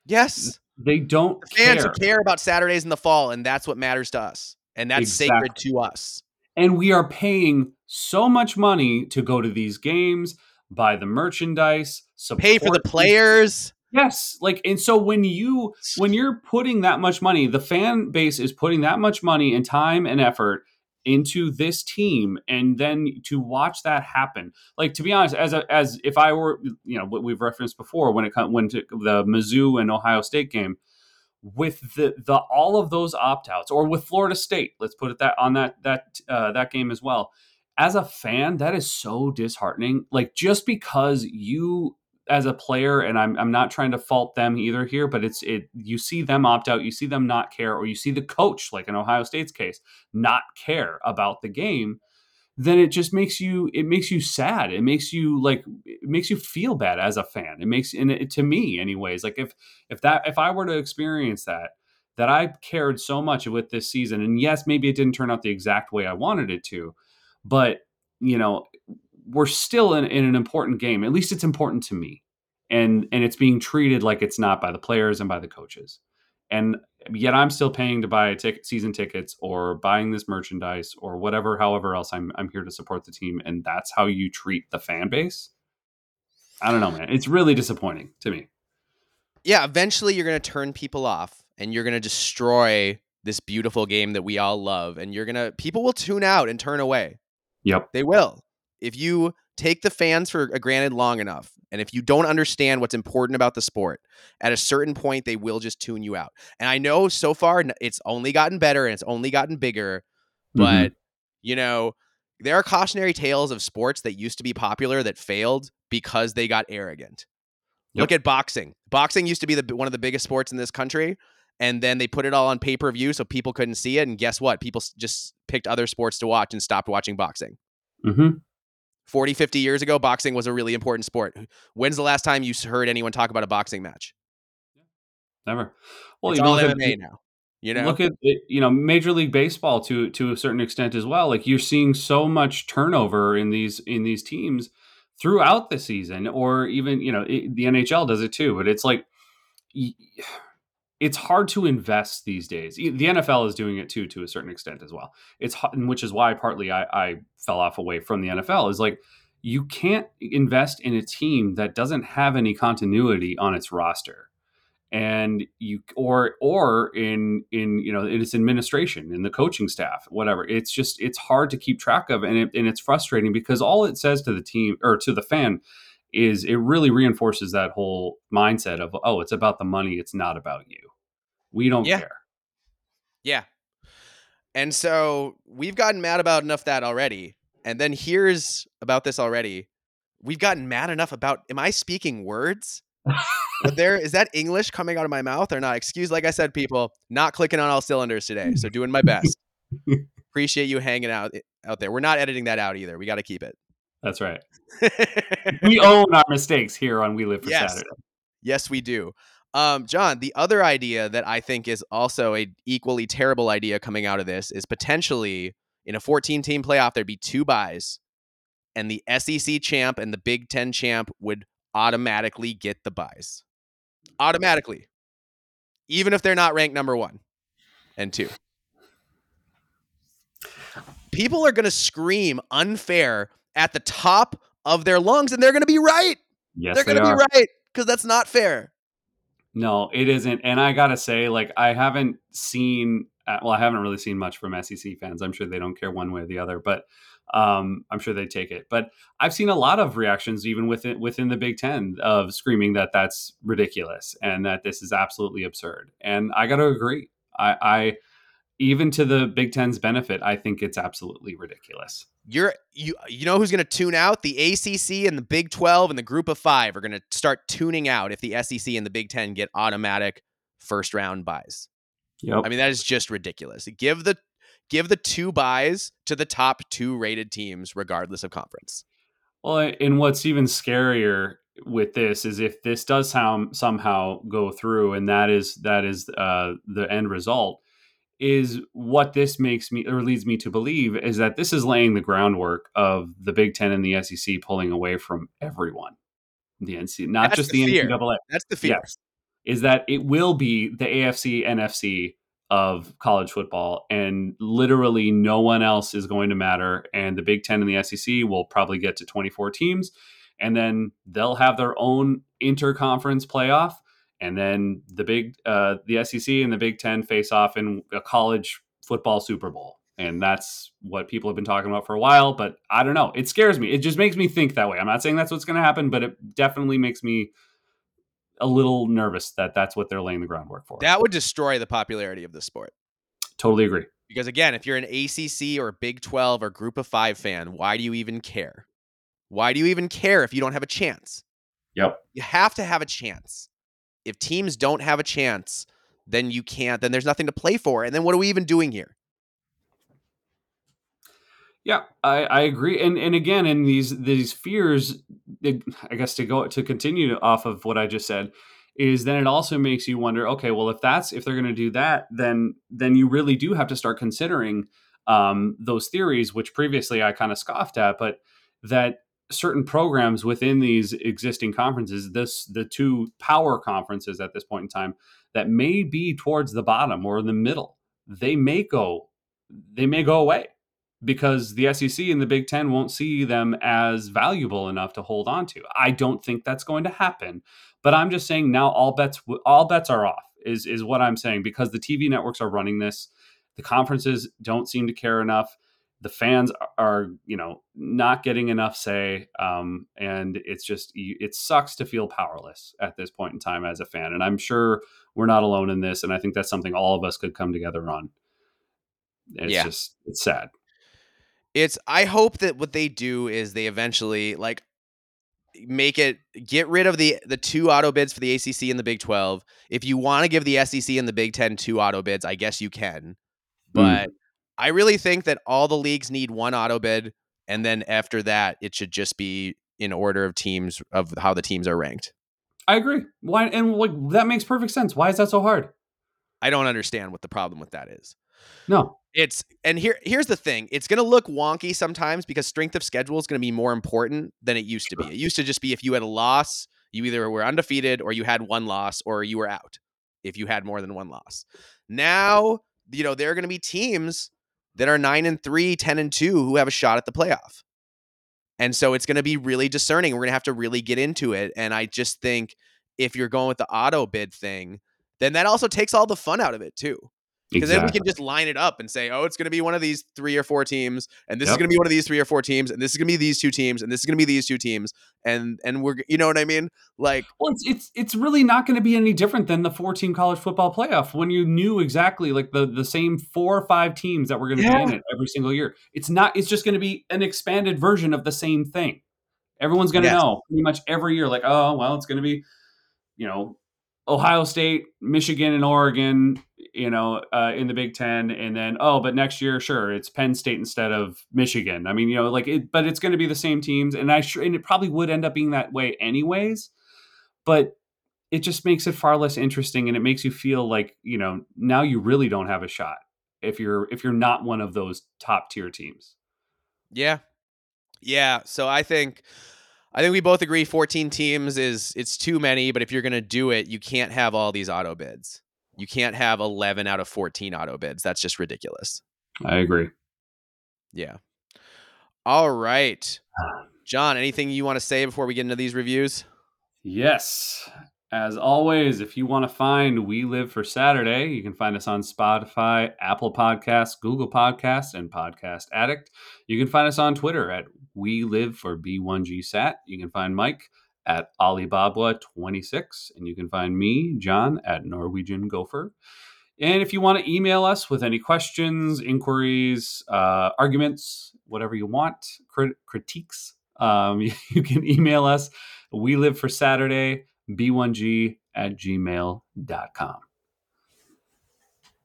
Yes. They don't the fans care. care about Saturdays in the fall. And that's what matters to us. And that's exactly. sacred to us. And we are paying so much money to go to these games, buy the merchandise, support, pay for the players. Yes. Like, and so when you, when you're putting that much money, the fan base is putting that much money and time and effort into this team. And then to watch that happen, like, to be honest, as a, as if I were, you know, what we've referenced before when it comes, when to the Mizzou and Ohio State game with the, the, all of those opt-outs or with Florida State, let's put it that on that, that, uh, that game as well. As a fan, that is so disheartening. Like, just because you as a player, and I'm I'm not trying to fault them either here, but it's it you see them opt out, you see them not care, or you see the coach, like in Ohio State's case, not care about the game, then it just makes you it makes you sad. It makes you like it makes you feel bad as a fan. It makes and it, to me anyways, like if if that if I were to experience that, that I cared so much with this season, and yes, maybe it didn't turn out the exact way I wanted it to. But, you know, we're still in, in an important game. At least it's important to me. And and it's being treated like it's not by the players and by the coaches. And yet I'm still paying to buy tic- season tickets or buying this merchandise or whatever, however else I'm I'm here to support the team. And that's how you treat the fan base? I don't know, man. It's really disappointing to me. Yeah, eventually you're going to turn people off and you're going to destroy this beautiful game that we all love, and you're going to, people will tune out and turn away. Yep. They will. If you take the fans for granted long enough, and if you don't understand what's important about the sport, at a certain point, they will just tune you out. And I know so far it's only gotten better and it's only gotten bigger, mm-hmm. but you know, there are cautionary tales of sports that used to be popular that failed because they got arrogant. Yep. Look at boxing. Boxing used to be the, one of the biggest sports in this country. And then they put it all on pay-per-view so people couldn't see it. And guess what? People just picked other sports to watch and stopped watching boxing. Mm-hmm. forty, fifty years ago, boxing was a really important sport. When's the last time you heard anyone talk about a boxing match? Never. Well, it's you all know, M M A now. You know, look at it, you know, Major League Baseball to to a certain extent as well. Like, you're seeing so much turnover in these in these teams throughout the season, or even, you know, it, the N H L does it too. But it's like, y- it's hard to invest these days. The N F L is doing it too, to a certain extent as well. It's which is why partly I, I fell off away from the N F L is like, you can't invest in a team that doesn't have any continuity on its roster, and you, or, or in, in, you know, in its administration, in the coaching staff, whatever. It's just, it's hard to keep track of. And it, and it's frustrating because all it says to the team or to the fan is it really reinforces that whole mindset of, oh, it's about the money. It's not about you. We don't yeah. care. Yeah. And so we've gotten mad about enough that already. And then here's about this already. We've gotten mad enough about, am I speaking words? But there, is that English coming out of my mouth or not? Excuse, like I said, people, not clicking on all cylinders today. So doing my best. Appreciate you hanging out out there. We're not editing that out either. We got to keep it. That's right. We own our mistakes here on We Live for yes. Saturday. Yes, we do. Um, John, the other idea that I think is also an equally terrible idea coming out of this is potentially in a fourteen-team playoff, there'd be two byes, and the S E C champ and the Big Ten champ would automatically get the byes. Automatically. Even if they're not ranked number one and two. People are going to scream unfair at the top of their lungs, and they're going to be right. Yes, they're going to they be right, because that's not fair. No, it isn't. And I got to say, like, I haven't seen, well, I haven't really seen much from S E C fans. I'm sure they don't care one way or the other, but um, I'm sure they take it. But I've seen a lot of reactions, even within within the Big Ten, of screaming that that's ridiculous and that this is absolutely absurd. And I got to agree. I, I even to the Big Ten's benefit, I think it's absolutely ridiculous. You're you you know who's going to tune out? The A C C and the Big twelve and the Group of Five are going to start tuning out if the S E C and the Big Ten get automatic first round buys. Yep. I mean, that is just ridiculous. Give the give the two buys to the top two rated teams, regardless of conference. Well, and what's even scarier with this is if this does sound, somehow go through, and that is that is uh, the end result, is what this makes me or leads me to believe is that this is laying the groundwork of the Big Ten and the S E C pulling away from everyone. The N C, not That's just the, the N C double A. That's the fear. Yes. Is that it will be the A F C N F C of college football, and literally no one else is going to matter. And the Big Ten and the S E C will probably get to twenty-four teams, and then they'll have their own interconference playoff. And then the big, uh, the S E C and the Big Ten face off in a college football Super Bowl. And that's what people have been talking about for a while, but I don't know. It scares me. It just makes me think that way. I'm not saying that's what's going to happen, but it definitely makes me a little nervous that that's what they're laying the groundwork for. That would destroy the popularity of the sport. Totally agree. Because again, if you're an A C C or Big twelve or Group of Five fan, why do you even care? Why do you even care if you don't have a chance? Yep. You have to have a chance. If teams don't have a chance, then you can't, then there's nothing to play for. And then what are we even doing here? Yeah, I, I agree. And and again, in these these fears, it, I guess to go to continue off of what I just said, is then it also makes you wonder, okay, well, if that's if they're going to do that, then then you really do have to start considering um, those theories, which previously I kind of scoffed at, but that certain programs within these existing conferences, this the two power conferences at this point in time, that may be towards the bottom or in the middle, they may go they may go away. Because the S E C and the Big Ten won't see them as valuable enough to hold on to. I don't think that's going to happen. But I'm just saying now all bets all bets are off is, is what I'm saying, because the T V networks are running this. The conferences don't seem to care enough. The fans are, you know, not getting enough say. Um, and it's just, it sucks to feel powerless at this point in time as a fan. And I'm sure we're not alone in this. And I think that's something all of us could come together on. It's yeah. just, it's sad. It's, I hope that what they do is they eventually like make it, get rid of the, the two auto bids for the A C C and the Big twelve. If you want to give the S E C and the Big ten two auto bids, I guess you can. But mm. I really think that all the leagues need one auto bid. And then after that, it should just be in order of teams of how the teams are ranked. I agree. Why? And like, that makes perfect sense. Why is that so hard? I don't understand what the problem with that is. No. It's and here here's the thing. It's going to look wonky sometimes because strength of schedule is going to be more important than it used to be. It used to just be if you had a loss, you either were undefeated or you had one loss or you were out if you had more than one loss. Now, you know, there are going to be teams that are nine and three, ten and two who have a shot at the playoff. And so it's going to be really discerning. We're going to have to really get into it, and I just think if you're going with the auto bid thing, then that also takes all the fun out of it too. Because exactly. Then we can just line it up and say, oh, it's going to be one of these three or four teams, and this yep. is going to be one of these three or four teams, and this is going to be these two teams, and this is going to be these two teams, and and we're, you know what I mean? Like, well, it's it's, it's really not going to be any different than the four-team college football playoff when you knew exactly like the, the same four or five teams that were going to yeah. be in it every single year. It's not. It's just going to be an expanded version of the same thing. Everyone's going to yes. know pretty much every year, like, oh, well, it's going to be, you know, Ohio State, Michigan, and Oregon, you know, uh, in the Big Ten. And then, oh, but next year, sure, it's Penn State instead of Michigan. I mean, you know, like, it, but it's going to be the same teams. And I sure, and it probably would end up being that way anyways. But it just makes it far less interesting. And it makes you feel like, you know, now you really don't have a shot if you're, if you're not one of those top tier teams. Yeah. Yeah. So I think, I think we both agree fourteen teams is it's too many, but if you're going to do it, you can't have all these auto bids. You can't have eleven out of fourteen auto bids. That's just ridiculous. I agree. Yeah. All right. John, anything you want to say before we get into these reviews? Yes. As always, if you want to find We Live for Saturday, you can find us on Spotify, Apple Podcasts, Google Podcasts, and Podcast Addict. You can find us on Twitter at We Live for B one G Sat. You can find Mike at Alibaba twenty-six, and you can find me, John, at Norwegian Gopher. And if you want to email us with any questions, inquiries, uh, arguments, whatever you want, crit- critiques, um, you, you can email us. We Live for Saturday, B one G at gmail dot com.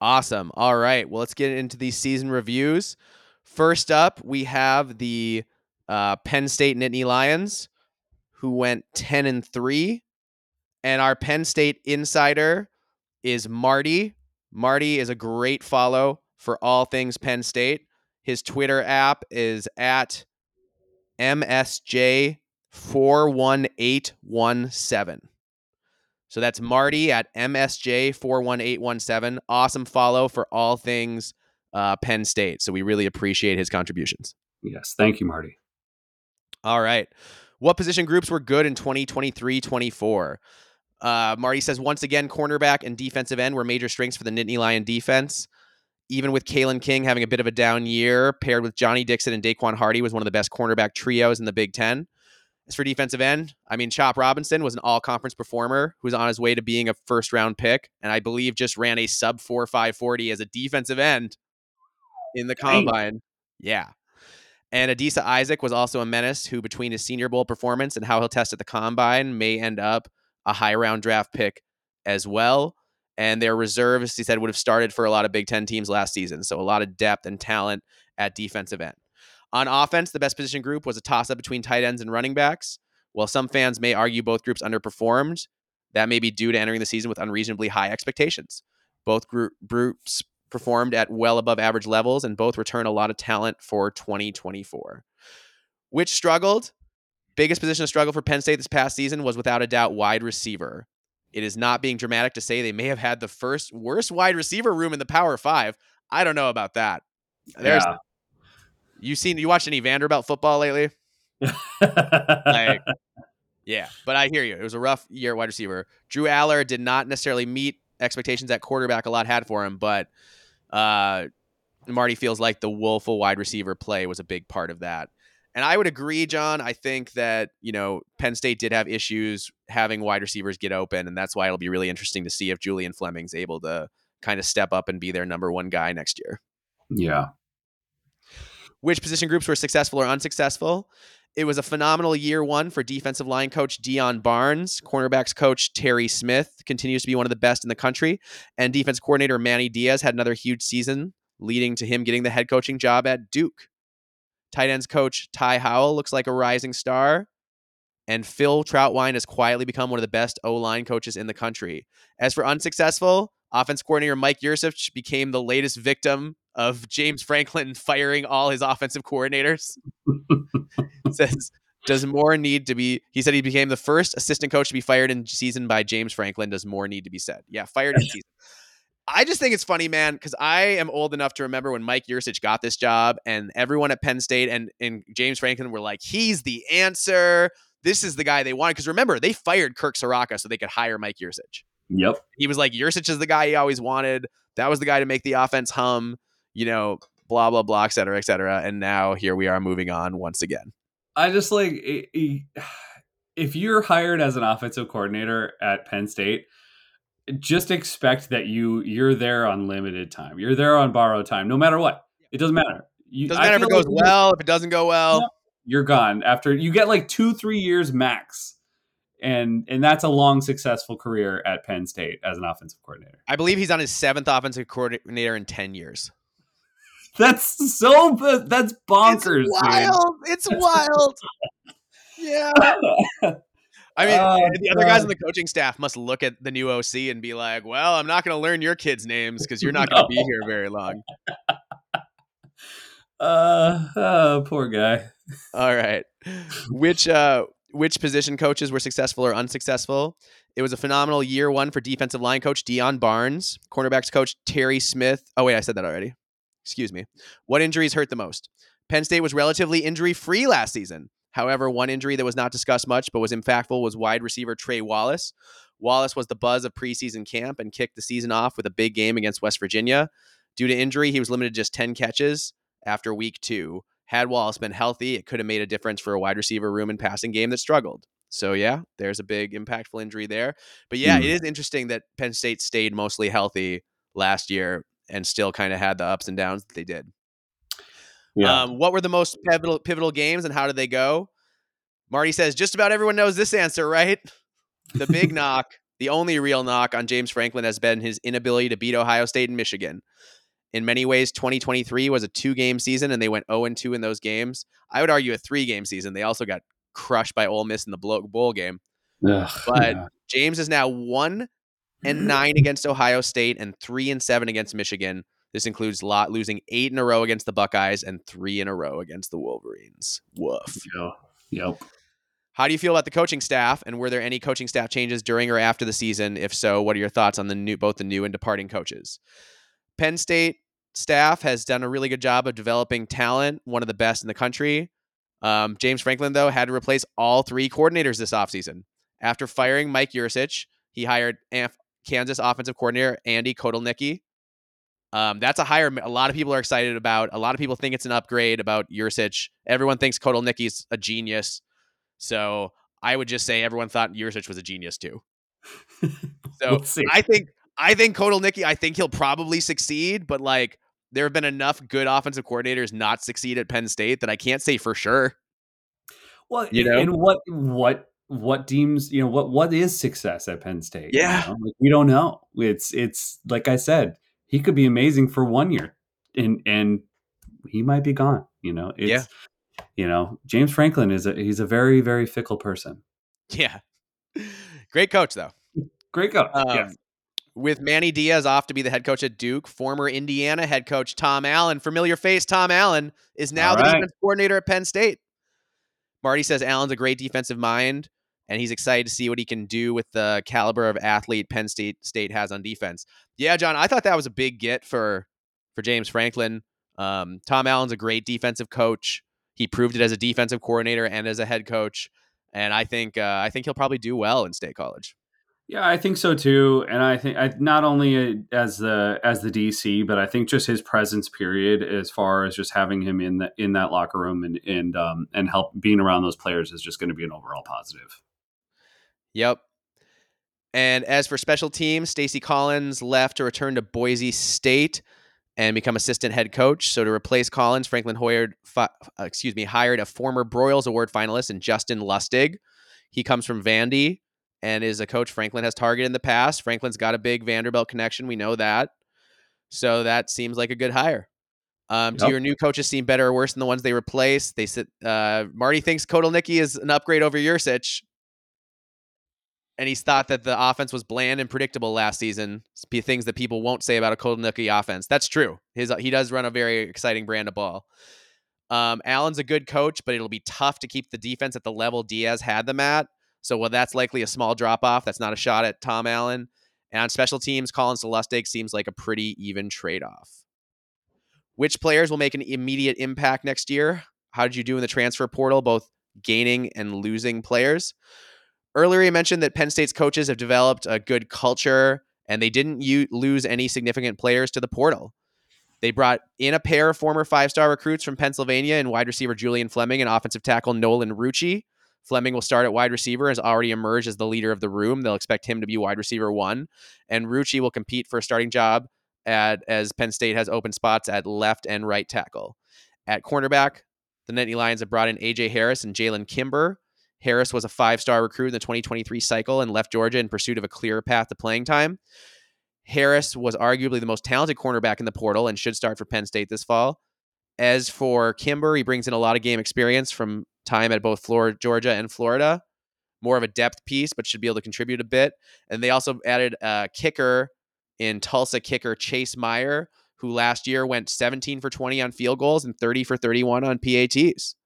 Awesome. All right. Well, let's get into these season reviews. First up, we have the uh, Penn State Nittany Lions, who went ten and three. And our Penn State insider is Marty. Marty is a great follow for all things Penn State. His Twitter app is at M S J four one eight one seven. So that's Marty at M S J four one eight one seven. Awesome follow for all things uh, Penn State. So we really appreciate his contributions. Yes. Thank you, Marty. All right. What position groups were good in twenty twenty-three twenty-four? Uh, Marty says, once again, cornerback and defensive end were major strengths for the Nittany Lion defense. Even with Kalen King having a bit of a down year, paired with Johnny Dixon and Daquan Hardy was one of the best cornerback trios in the Big Ten. As for defensive end, I mean, Chop Robinson was an all-conference performer who's on his way to being a first-round pick, and I believe just ran a sub four five forty as a defensive end in the combine. Dang. Yeah. And Adisa Isaac was also a menace who, between his Senior Bowl performance and how he'll test at the combine, may end up a high-round draft pick as well. And their reserves, he said, would have started for a lot of Big Ten teams last season, so a lot of depth and talent at defensive end. On offense, the best position group was a toss-up between tight ends and running backs. While some fans may argue both groups underperformed, that may be due to entering the season with unreasonably high expectations. Both group, groups performed at well above average levels, and both return a lot of talent for twenty twenty-four. Which struggled? Biggest position of struggle for Penn State this past season was without a doubt wide receiver. It is not being dramatic to say they may have had the first worst wide receiver room in the Power Five. I don't know about that. There's... Yeah. You seen? You watched any Vanderbilt football lately? like, yeah, but I hear you. It was a rough year at wide receiver. Drew Aller did not necessarily meet expectations at quarterback. A lot had for him, but uh, Marty feels like the woeful wide receiver play was a big part of that. And I would agree, John. I think that, you know, Penn State did have issues having wide receivers get open, and that's why it'll be really interesting to see if Julian Fleming's able to kind of step up and be their number one guy next year. Yeah. Which position groups were successful or unsuccessful? It was a phenomenal year one for defensive line coach Deion Barnes. Cornerbacks coach Terry Smith continues to be one of the best in the country. And defense coordinator Manny Diaz had another huge season, leading to him getting the head coaching job at Duke. Tight ends coach Ty Howell looks like a rising star. And Phil Troutwine has quietly become one of the best O-line coaches in the country. As for unsuccessful, offense coordinator Mike Yurcich became the latest victim of James Franklin firing all his offensive coordinators. Says, does more need to be... He said he became the first assistant coach to be fired in season by James Franklin. Does more need to be said? Yeah, fired in season. I just think it's funny, man, because I am old enough to remember when Mike Yurcich got this job and everyone at Penn State and, and James Franklin were like, he's the answer. This is the guy they wanted. Because remember, they fired Kirk Soraka so they could hire Mike Yurcich. Yep. He was like, Yurcich is the guy he always wanted. That was the guy to make the offense hum. You know, blah, blah, blah, et cetera, et cetera. And now here we are moving on once again. I just like, if you're hired as an offensive coordinator at Penn State, just expect that you, you're there on limited time. You're there on borrowed time, no matter what. It doesn't matter. It doesn't matter if it goes well, if it doesn't go well. You're gone. After you get like two, three years max. And and that's a long, successful career at Penn State as an offensive coordinator. I believe he's on his seventh offensive coordinator in ten years. That's so, that's bonkers. It's wild. Dude. It's wild. Yeah. I mean, uh, the other guys on the coaching staff must look at the new O C and be like, well, I'm not going to learn your kids' names because you're not no. going to be here very long. Uh, oh, poor guy. All right. Which, uh, Which position coaches were successful or unsuccessful? It was a phenomenal year one for defensive line coach Deion Barnes, cornerbacks coach Terry Smith. Oh, wait, I said that already. Excuse me. What injuries hurt the most? Penn State was relatively injury-free last season. However, one injury that was not discussed much but was impactful was wide receiver Trey Wallace. Wallace was the buzz of preseason camp and kicked the season off with a big game against West Virginia. Due to injury, he was limited to just ten catches after week two. Had Wallace been healthy, it could have made a difference for a wide receiver room and passing game that struggled. So, yeah, there's a big impactful injury there. But, yeah, mm. it is interesting that Penn State stayed mostly healthy last year and still kind of had the ups and downs that they did. Yeah. Um, what were the most pivotal, pivotal games and how did they go? Marty says, just about everyone knows this answer, right? The big knock, the only real knock on James Franklin has been his inability to beat Ohio State and Michigan. In many ways, twenty twenty-three was a two-game season, and they went oh and two in those games. I would argue a three-game season. They also got crushed by Ole Miss in the bowl game. Ugh, but yeah. James is now one and nine against Ohio State and three and seven against Michigan. This includes lot losing eight in a row against the Buckeyes and three in a row against the Wolverines. Woof. Yeah. Yep. How do you feel about the coaching staff, and were there any coaching staff changes during or after the season? If so, what are your thoughts on the new, both the new and departing coaches? Penn State staff has done a really good job of developing talent, one of the best in the country. Um, James Franklin, though, had to replace all three coordinators this offseason. After firing Mike Yurcich, he hired Af- Kansas offensive coordinator Andy Kotelnicki. Um, that's a hire a lot of people are excited about. A lot of people think it's an upgrade about Yurcich. Everyone thinks Kotelnicki's a genius. So I would just say everyone thought Yurcich was a genius, too. So I think... I think Kotelnicki, I think he'll probably succeed, but like there have been enough good offensive coordinators not succeed at Penn State that I can't say for sure. Well, you and, know? and what what what deems, you know, what what is success at Penn State? Yeah. You know? Like, we don't know. It's it's like I said, he could be amazing for one year and and he might be gone, you know. It's yeah. you know, James Franklin is a he's a very, very fickle person. Yeah. Great coach though. Great coach. Um, yeah. With Manny Diaz off to be the head coach at Duke, former Indiana head coach Tom Allen, familiar face Tom Allen, is now All the right. defense coordinator at Penn State. Marty says Allen's a great defensive mind, and he's excited to see what he can do with the caliber of athlete Penn State State has on defense. Yeah, John, I thought that was a big get for, for James Franklin. Um, Tom Allen's a great defensive coach. He proved it as a defensive coordinator and as a head coach, and I think uh, I think he'll probably do well in State College. Yeah, I think so too, and I think I, not only as the as the D C, but I think just his presence, period, as far as just having him in the in that locker room and and um and help being around those players is just going to be an overall positive. Yep. And as for special teams, Stacy Collins left to return to Boise State and become assistant head coach. So to replace Collins, Franklin Hoyer, fi- excuse me, hired a former Broyles Award finalist in Justin Lustig. He comes from Vandy and is a coach Franklin has targeted in the past. Franklin's got a big Vanderbilt connection. We know that. So that seems like a good hire. Um, yep. Do your new coaches seem better or worse than the ones they replaced? They said, uh, Marty thinks Kotelnicki is an upgrade over Yurcich. And he's thought that the offense was bland and predictable last season. Things that people won't say about a Kotelnicki offense. That's true. His, he does run a very exciting brand of ball. Um, Allen's a good coach, but it'll be tough to keep the defense at the level Diaz had them at. So, well, that's likely a small drop-off. That's not a shot at Tom Allen. And on special teams, Collins to Lustig seems like a pretty even trade-off. Which players will make an immediate impact next year? How did you do in the transfer portal, both gaining and losing players? Earlier, I mentioned that Penn State's coaches have developed a good culture, and they didn't u- lose any significant players to the portal. They brought in a pair of former five-star recruits from Pennsylvania and wide receiver Julian Fleming and offensive tackle Nolan Rucci. Fleming will start at wide receiver, has already emerged as the leader of the room. They'll expect him to be wide receiver one. And Rucci will compete for a starting job at, as Penn State has open spots at left and right tackle. At cornerback, the Nittany Lions have brought in A J Harris and Jalen Kimber. Harris was a five-star recruit in the twenty twenty-three cycle and left Georgia in pursuit of a clearer path to playing time. Harris was arguably the most talented cornerback in the portal and should start for Penn State this fall. As for Kimber, he brings in a lot of game experience from time at both Florida, Georgia and Florida, more of a depth piece, but should be able to contribute a bit. And they also added a kicker in Tulsa kicker Chase Meyer, who last year went seventeen for twenty on field goals and thirty for thirty-one on P A Ts.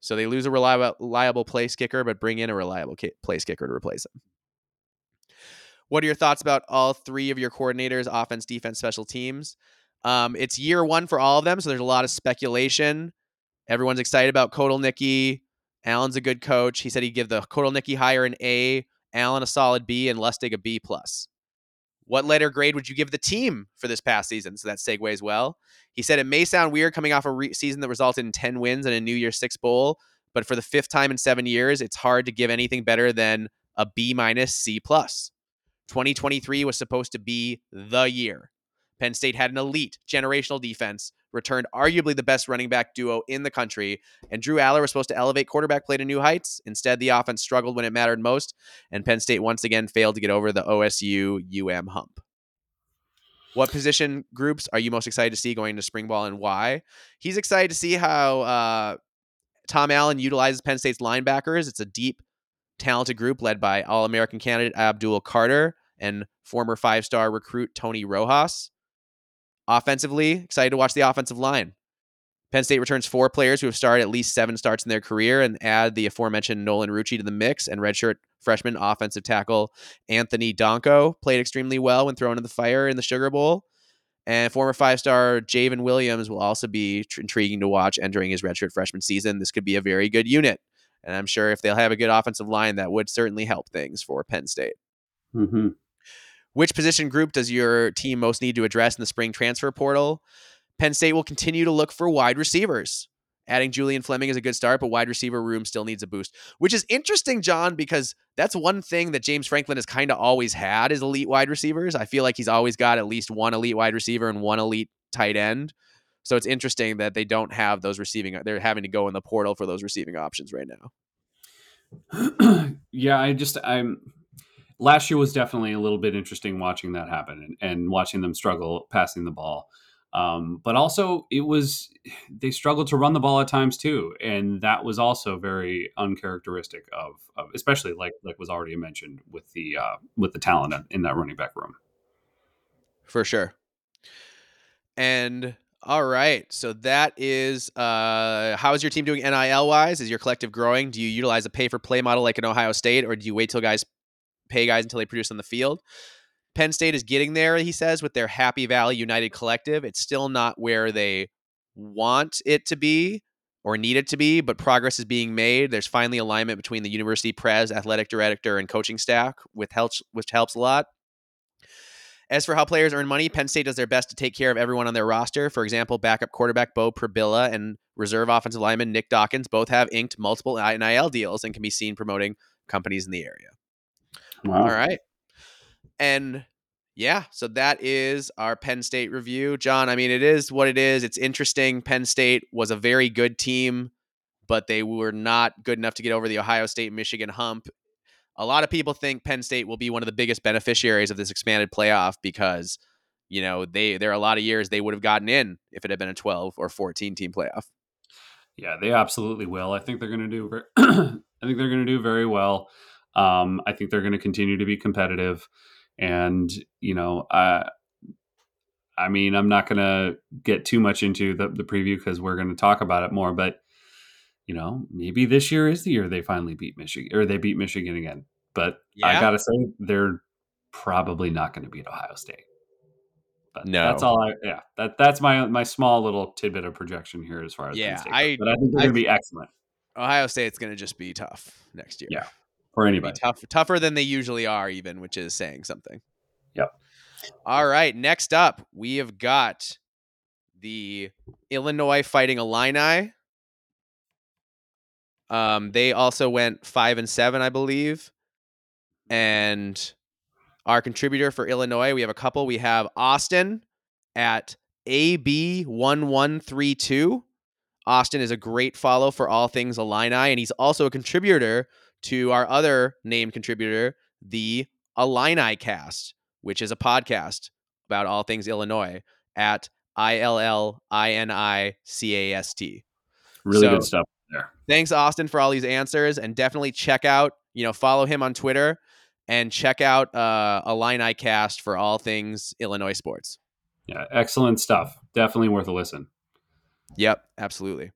So they lose a reliable, reliable place kicker, but bring in a reliable ki- place kicker to replace him. What are your thoughts about all three of your coordinators, offense, defense, special teams? Um, it's year one for all of them. So there's a lot of speculation. Everyone's excited about Kotelnicki. Allen's a good coach. He said he'd give the Korelnicki hire an A, Allen a solid B, and Lustig a B plus. What letter grade would you give the team for this past season? So that segues well. He said it may sound weird coming off a re- season that resulted in ten wins and a New Year's Six Bowl, but for the fifth time in seven years, it's hard to give anything better than a B minus, C plus. twenty twenty-three was supposed to be the year. Penn State had an elite generational defense, returned arguably the best running back duo in the country, and Drew Aller was supposed to elevate quarterback play to new heights. Instead, the offense struggled when it mattered most, and Penn State once again failed to get over the O S U U M hump. What position groups are you most excited to see going into spring ball, and why? He's excited to see how uh, Tom Allen utilizes Penn State's linebackers. It's a deep, talented group led by All-American candidate Abdul Carter and former five-star recruit Tony Rojas. Offensively, excited to watch the offensive line. Penn State returns four players who have started at least seven starts in their career and add the aforementioned Nolan Rucci to the mix, and redshirt freshman offensive tackle Anthony Donko played extremely well when thrown in the fire in the Sugar Bowl. And former five-star Javon Williams will also be tr- intriguing to watch entering his redshirt freshman season. This could be a very good unit, and I'm sure if they'll have a good offensive line, that would certainly help things for Penn State. Mm-hmm. Which position group does your team most need to address in the spring transfer portal? Penn State will continue to look for wide receivers. Adding Julian Fleming is a good start, but wide receiver room still needs a boost, which is interesting, John, because that's one thing that James Franklin has kind of always had is elite wide receivers. I feel like he's always got at least one elite wide receiver and one elite tight end. So it's interesting that they don't have those receiving. They're having to go in the portal for those receiving options right now. Yeah, I just, I'm, last year was definitely a little bit interesting watching that happen and, and watching them struggle passing the ball. Um, but also it was, they struggled to run the ball at times too. And that was also very uncharacteristic of, of especially like, like was already mentioned with the, uh, with the talent in that running back room. For sure. And all right. So that is, uh, how is your team doing N I L wise? Is your collective growing? Do you utilize a pay for play model like in Ohio State, or do you wait till guys pay guys until they produce on the field? Penn State is getting there, he says, with their Happy Valley United Collective. It's still not where they want it to be or need it to be, but progress is being made. There's finally alignment between the university pres, athletic director, and coaching staff, which helps, which helps a lot. As for how players earn money, Penn State does their best to take care of everyone on their roster. For example, backup quarterback Bo Pribilla and reserve offensive lineman Nick Dawkins both have inked multiple N I L deals and can be seen promoting companies in the area. Wow. All right. And yeah, so that is our Penn State review. John, I mean, it is what it is. It's interesting. Penn State was a very good team, but they were not good enough to get over the Ohio State-Michigan hump. A lot of people think Penn State will be one of the biggest beneficiaries of this expanded playoff because, you know, they there are a lot of years they would have gotten in if it had been a twelve or fourteen team playoff. Yeah, they absolutely will. I think they're going to do very, I think they're going to do very well. Um, I think they're going to continue to be competitive, and, you know, uh, I mean, I'm not going to get too much into the, the preview because we're going to talk about it more, but, you know, maybe this year is the year they finally beat Michigan or they beat Michigan again, but yeah. I got to say they're probably not going to beat Ohio State, but no, that's all I, yeah, that, that's my, my small little tidbit of projection here as far as, yeah, I, but I think they're going to be excellent. Ohio State's going to just be tough next year. Yeah. For anybody. Tough, tougher than they usually are even, which is saying something. Yep. All right. Next up, we have got the Illinois Fighting Illini. Um, they also went five and seven, I believe. And our contributor for Illinois, we have a couple. We have Austin at A B one one three two. Austin is a great follow for all things Illini, and he's also a contributor to our other named contributor, the Illini Cast, which is a podcast about all things Illinois at I L L I N I C A S T. Really so, good stuff there. Thanks, Austin, for all these answers, and definitely check out, you know, follow him on Twitter and check out uh, Illini Cast for all things Illinois sports. Yeah, excellent stuff. Definitely worth a listen. Yep, absolutely.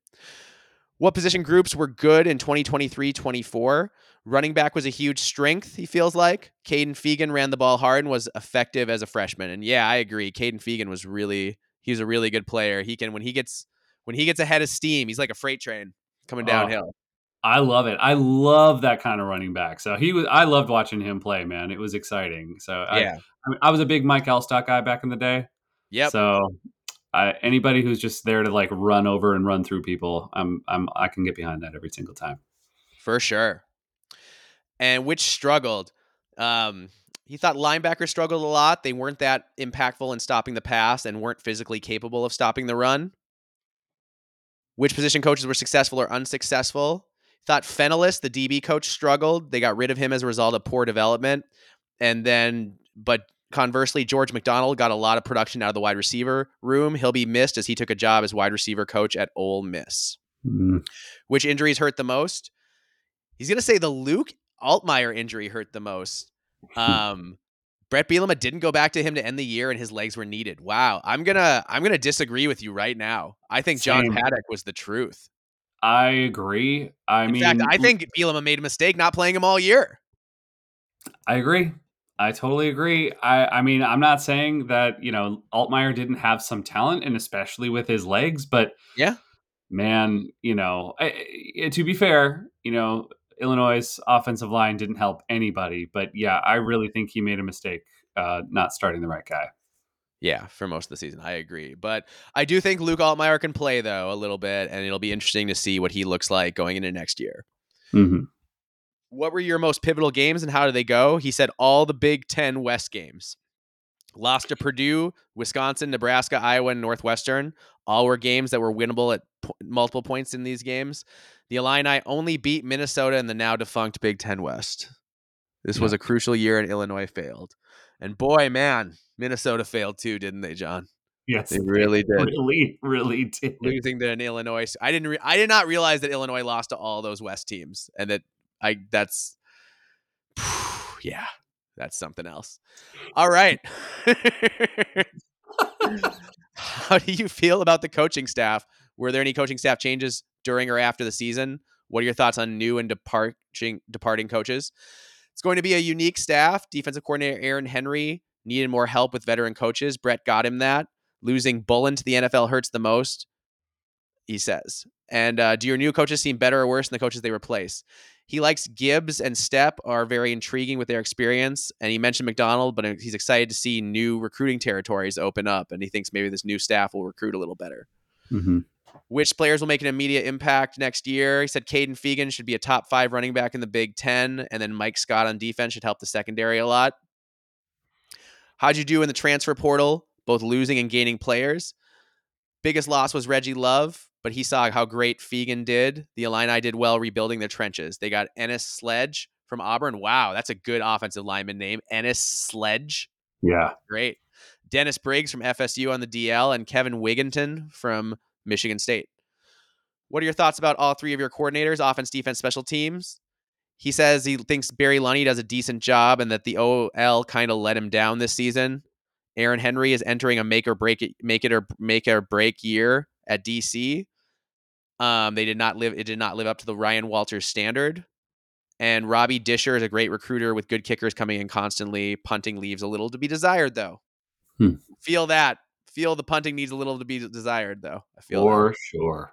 What position groups were good in twenty twenty-three twenty-four? Running back was a huge strength, he feels like. Caden Fegan ran the ball hard and was effective as a freshman. And yeah, I agree. Caden Fegan was really, he's a really good player. He can, when he gets, when he gets ahead of steam, he's like a freight train coming downhill. I love it. I love that kind of running back. So he was, I loved watching him play, man. It was exciting. So yeah. I, I, mean, I was a big Mike Allstott guy back in the day. Yep. So I, anybody who's just there to like run over and run through people, I'm, I'm, I can get behind that every single time. For sure. And which struggled. Um, he thought linebackers struggled a lot. They weren't that impactful in stopping the pass and weren't physically capable of stopping the run. Which position coaches were successful or unsuccessful? Thought Fennelis, the D B coach, struggled. They got rid of him as a result of poor development. And then, but conversely, George McDonald got a lot of production out of the wide receiver room. He'll be missed as he took a job as wide receiver coach at Ole Miss. Mm-hmm. Which injuries hurt the most? He's going to say the Luke Altmaier injury hurt the most. Um, Brett Bielema didn't go back to him to end the year and his legs were needed. Wow. I'm going to, I'm going to disagree with you right now. I think John Same. Paddock was the truth. I agree. I In mean, fact, I think Bielema made a mistake not playing him all year. I agree. I totally agree. I, I mean, I'm not saying that, you know, Altmaier didn't have some talent, and especially with his legs, but yeah, man, you know, I, I, to be fair, you know, Illinois' offensive line didn't help anybody, but yeah, I really think he made a mistake uh, not starting the right guy. Yeah, for most of the season, I agree. But I do think Luke Altmaier can play, though, a little bit, and it'll be interesting to see what he looks like going into next year. Mm-hmm. What were your most pivotal games, and how did they go? He said all the Big Ten West games. Lost to Purdue, Wisconsin, Nebraska, Iowa, and Northwestern. All were games that were winnable at po- multiple points in these games. The Illini only beat Minnesota in the now defunct Big Ten West. This yeah. was a crucial year, and Illinois failed. And boy, man, Minnesota failed too, didn't they, John? Yes, they really did. Really, really did. Losing to an Illinois, I didn't. Re- I did not realize that Illinois lost to all those West teams, and that I. That's, yeah, that's something else. All right. How do you feel about the coaching staff? Were there any coaching staff changes during or after the season? What are your thoughts on new and departing departing coaches? It's going to be a unique staff. Defensive coordinator Aaron Henry needed more help with veteran coaches. Brett got him that. Losing Bullen to the N F L hurts the most, he says. And uh, do your new coaches seem better or worse than the coaches they replace? He likes Gibbs and Stepp are very intriguing with their experience. And he mentioned McDonald, but he's excited to see new recruiting territories open up. And he thinks maybe this new staff will recruit a little better. Mm-hmm. Which players will make an immediate impact next year? He said Caden Fegan should be a top five running back in the Big Ten. And then Mike Scott on defense should help the secondary a lot. How'd you do in the transfer portal, both losing and gaining players? Biggest loss was Reggie Love, but he saw how great Fegan did. The Illini did well rebuilding their trenches. They got Ennis Sledge from Auburn. Wow, that's a good offensive lineman name. Ennis Sledge. Yeah. Great. Dennis Briggs from F S U on the D L and Kevin Wigginton from Michigan State. What are your thoughts about all three of your coordinators, offense, defense, special teams? He says he thinks Barry Lunny does a decent job and that the O L kind of let him down this season. Aaron Henry is entering a make or break it, make it or make or break year at D C. Um, they did not live. It did not live up to the Ryan Walters standard. And Robbie Disher is a great recruiter with good kickers coming in constantly. Punting leaves a little to be desired, though. Hmm. Feel that. Feel the punting needs a little to be desired, though. I feel for that. Sure.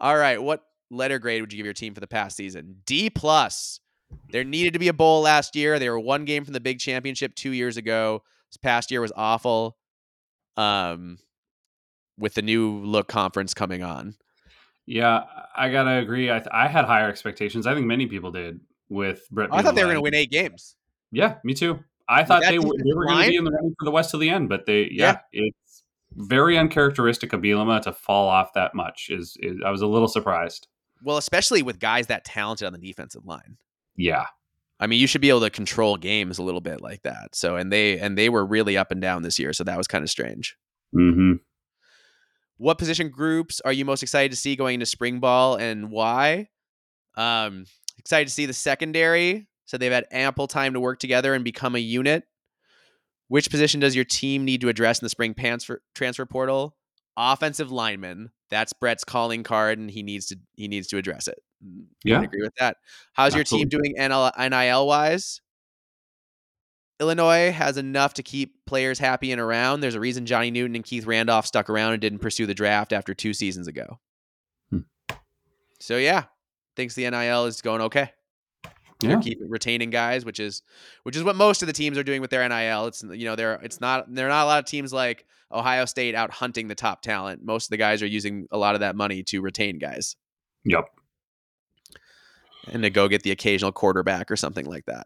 All right. What letter grade would you give your team for the past season? D plus. There needed to be a bowl last year. They were one game from the big championship two years ago. This past year was awful. Um, with the new look conference coming on. Yeah, I gotta agree. I th- I had higher expectations. I think many people did with Brett. Oh, I thought they were gonna win eight games. Yeah, me too. I thought they were, they were going to be in the running for the West to the end, but they, yeah, yeah, it's very uncharacteristic of Bielema to fall off that much. Is, is I was a little surprised. Well, especially with guys that talented on the defensive line. Yeah, I mean, you should be able to control games a little bit like that. So, and they and they were really up and down this year, so that was kind of strange. Mm-hmm. What position groups are you most excited to see going into spring ball, and why? Um, excited to see the secondary. So they've had ample time to work together and become a unit. Which position does your team need to address in the spring transfer, transfer portal? Offensive lineman. That's Brett's calling card, and he needs to he needs to address it. Yeah, I agree with that. How's Absolutely. Your team doing N I L wise? Illinois has enough to keep players happy and around. There's a reason Johnny Newton and Keith Randolph stuck around and didn't pursue the draft after two seasons ago. Hmm. So yeah, thinks the N I L is going okay. Yeah. They're keeping retaining guys, which is which is what most of the teams are doing with their N I L. It's you know there it's not there are not a lot of teams like Ohio State out hunting the top talent. Most of the guys are using a lot of that money to retain guys. Yep. And to go get the occasional quarterback or something like that.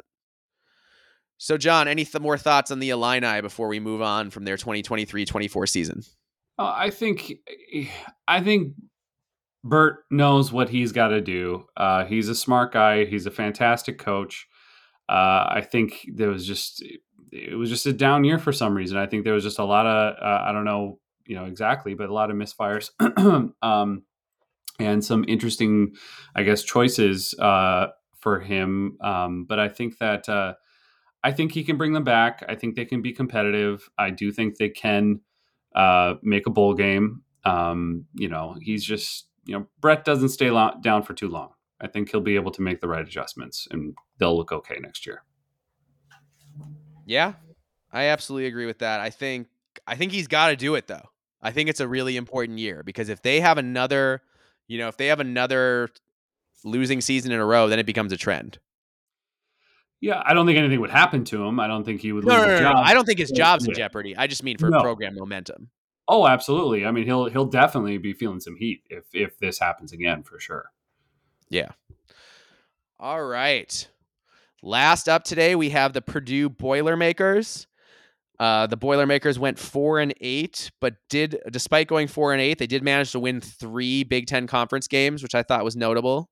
So, John, any th- more thoughts on the Illini before we move on from their twenty twenty-three twenty-four season? Uh, I think, I think Bert knows what he's got to do. Uh, he's a smart guy. He's a fantastic coach. Uh, I think there was just it was just a down year for some reason. I think there was just a lot of uh, I don't know you know exactly, but a lot of misfires. um, And some interesting, I guess, choices uh, for him. Um, but I think that uh, I think he can bring them back. I think they can be competitive. I do think they can uh, make a bowl game. Um, you know, he's just, you know, Brett doesn't stay lo- down for too long. I think he'll be able to make the right adjustments and they'll look okay next year. Yeah, I absolutely agree with that. I think I think he's got to do it, though. I think it's a really important year because if they have another... You know, if they have another losing season in a row, then it becomes a trend. Yeah, I don't think anything would happen to him. I don't think he would no, lose no, no, a job. No, I don't think his job's in jeopardy. I just mean for no. program momentum. Oh, absolutely. I mean, he'll he'll definitely be feeling some heat if if this happens again, for sure. Yeah. All right. Last up today, we have the Purdue Boilermakers. Uh, the Boilermakers went four and eight, but did, despite going four and eight, they did manage to win three Big Ten conference games, which I thought was notable.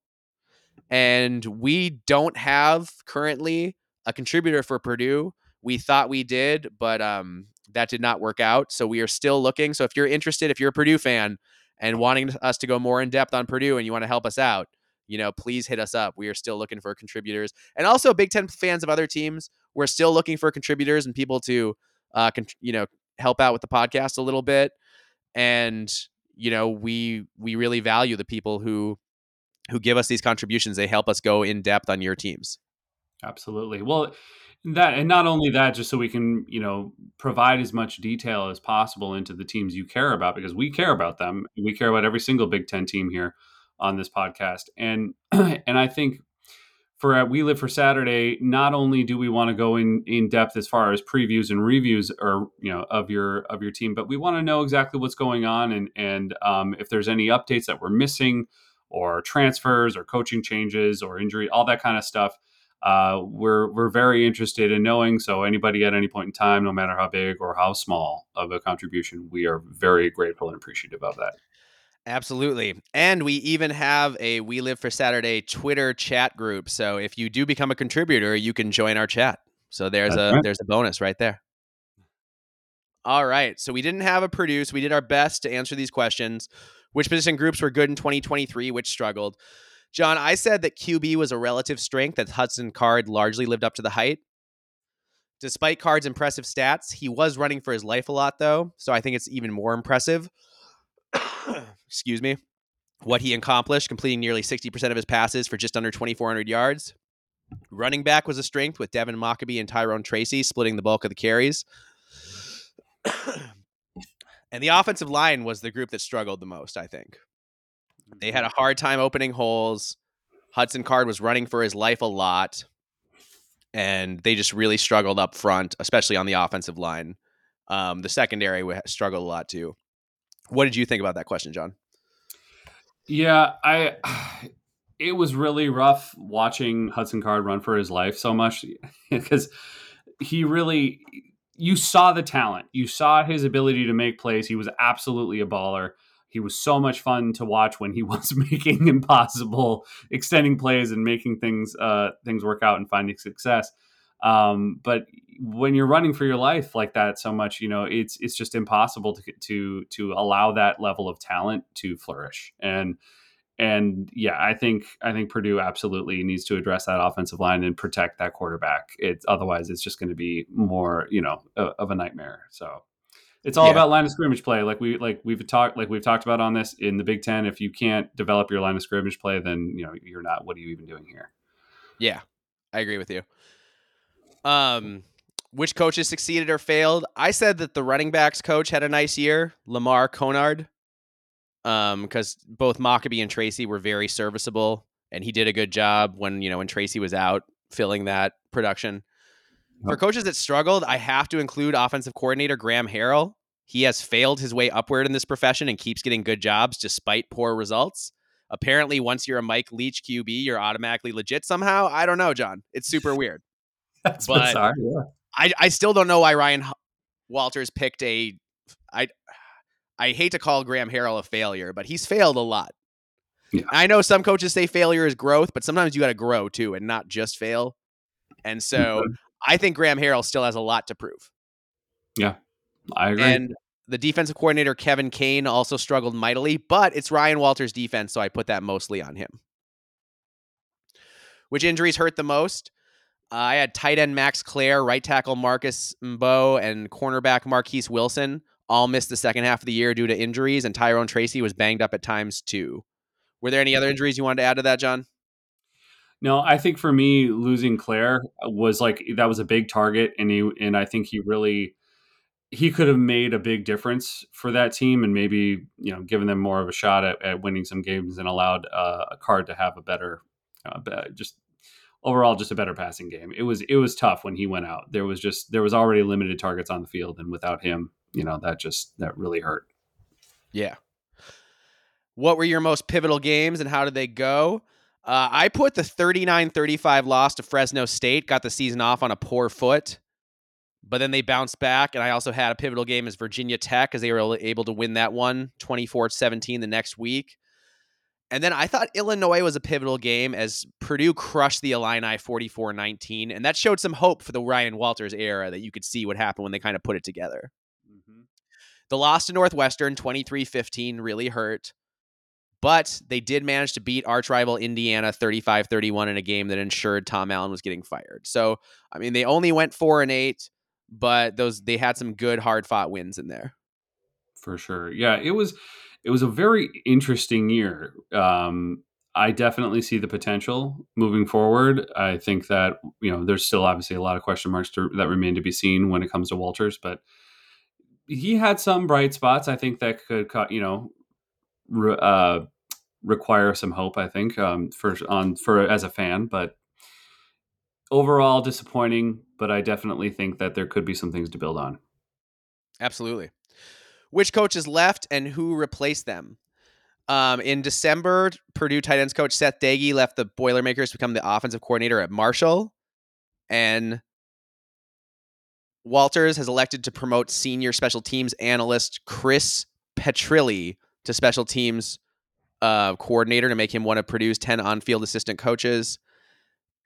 And we don't have currently a contributor for Purdue. We thought we did, but um, that did not work out. So we are still looking. So if you're interested, if you're a Purdue fan and wanting us to go more in depth on Purdue and you want to help us out, you know, please hit us up. We are still looking for contributors. And also Big Ten fans of other teams, we're still looking for contributors and people to, Uh, can, you know, help out with the podcast a little bit. And, you know, we, we really value the people who, who give us these contributions. They help us go in depth on your teams. Absolutely. Well, that, and not only that, just so we can, you know, provide as much detail as possible into the teams you care about, because we care about them. We care about every single Big Ten team here on this podcast. And, and I think, for uh, We Live for Saturday, not only do we want to go in, in depth as far as previews and reviews, or you know, of your of your team, but we want to know exactly what's going on and and um, if there's any updates that we're missing, or transfers, or coaching changes, or injury, all that kind of stuff. Uh, we're we're very interested in knowing. So anybody at any point in time, no matter how big or how small of a contribution, we are very grateful and appreciative of that. Absolutely. And we even have a We Live for Saturday Twitter chat group. So if you do become a contributor, you can join our chat. So there's That's a right. there's a bonus right there. All right. So we didn't have a produce. We did our best to answer these questions. Which position groups were good in twenty twenty-three? Which struggled? John, I said that Q B was a relative strength, that Hudson Card largely lived up to the height. Despite Card's impressive stats, he was running for his life a lot, though. So I think it's even more impressive. Excuse me, what he accomplished, completing nearly sixty percent of his passes for just under twenty-four hundred yards. Running back was a strength with Devin Mockaby and Tyrone Tracy splitting the bulk of the carries. And the offensive line was the group that struggled the most, I think. They had a hard time opening holes. Hudson Card was running for his life a lot. And they just really struggled up front, especially on the offensive line. Um, the secondary struggled a lot, too. What did you think about that question, John? Yeah, I it was really rough watching Hudson Card run for his life so much because he really you saw the talent. You saw his ability to make plays. He was absolutely a baller. He was so much fun to watch when he was making impossible, extending plays and making things uh, things work out and finding success. Um, but when you're running for your life like that so much, you know, it's, it's just impossible to, to, to allow that level of talent to flourish. And, and yeah, I think, I think Purdue absolutely needs to address that offensive line and protect that quarterback. It's otherwise it's just going to be more, you know, a, of a nightmare. So it's all yeah. about line of scrimmage play. Like we, like we've talked, like we've talked about on this in the Big Ten, if you can't develop your line of scrimmage play, then, you know, you're not, what are you even doing here? Yeah, I agree with you. Um, which coaches succeeded or failed? I said that the running backs coach had a nice year, Lamar Conard, um, because both Mockaby and Tracy were very serviceable And he did a good job when, you know, when Tracy was out filling that production. For coaches that struggled, I have to include offensive coordinator Graham Harrell. He has failed his way upward in this profession and keeps getting good jobs despite poor results. Apparently, once you're a Mike Leach Q B, you're automatically legit somehow. I don't know, John. It's super weird. That's but bizarre. Yeah. I, I still don't know why Ryan Walters picked a... I, I hate to call Graham Harrell a failure, but he's failed a lot. Yeah. I know some coaches say failure is growth, but sometimes you got to grow too and not just fail. And so... I think Graham Harrell still has a lot to prove. Yeah, I agree. And the defensive coordinator, Kevin Kane, also struggled mightily, but it's Ryan Walters' defense, so I put that mostly on him. Which injuries hurt the most? Uh, I had tight end Max Clare, right tackle Marcus Mbeau, and cornerback Marquise Wilson all missed the second half of the year due to injuries, and Tyrone Tracy was banged up at times too. Were there any other injuries you wanted to add to that, John? No, I think for me, losing Claire was like, that was a big target. And he, and I think he really, he could have made a big difference for that team and maybe, you know, given them more of a shot at, at winning some games and allowed uh, a card to have a better, uh, just overall, just a better passing game. It was, it was tough when he went out. There was just, there was already limited targets on the field. And without him, you know, that just, that really hurt. Yeah. What were your most pivotal games and how did they go? Uh, I put the thirty-nine thirty-five loss to Fresno State, got the season off on a poor foot, but then they bounced back. And I also had a pivotal game as Virginia Tech as they were able to win that one twenty-four seventeen the next week. And then I thought Illinois was a pivotal game as Purdue crushed the Illini forty-four nineteen. And that showed some hope for the Ryan Walters era that you could see what happened when they kind of put it together. Mm-hmm. The loss to Northwestern twenty-three fifteen really hurt. But they did manage to beat arch rival Indiana thirty-five thirty-one in a game that ensured Tom Allen was getting fired. So, I mean, they only went four and eight, but those they had some good hard fought wins in there. For sure. Yeah, it was it was a very interesting year. Um, I definitely see the potential moving forward. I think that, you know, there's still obviously a lot of question marks to, that remain to be seen when it comes to Walters. But he had some bright spots, I think, that could, you know, Uh, require some hope, I think, um, for on for as a fan. But overall, disappointing. But I definitely think that there could be some things to build on. Absolutely. Which coaches left and who replaced them? Um, in December, Purdue tight ends coach Seth Dagey left the Boilermakers to become the offensive coordinator at Marshall, and Walters has elected to promote senior special teams analyst Chris Petrilli to special teams uh, coordinator to make him one of Purdue's ten on-field assistant coaches.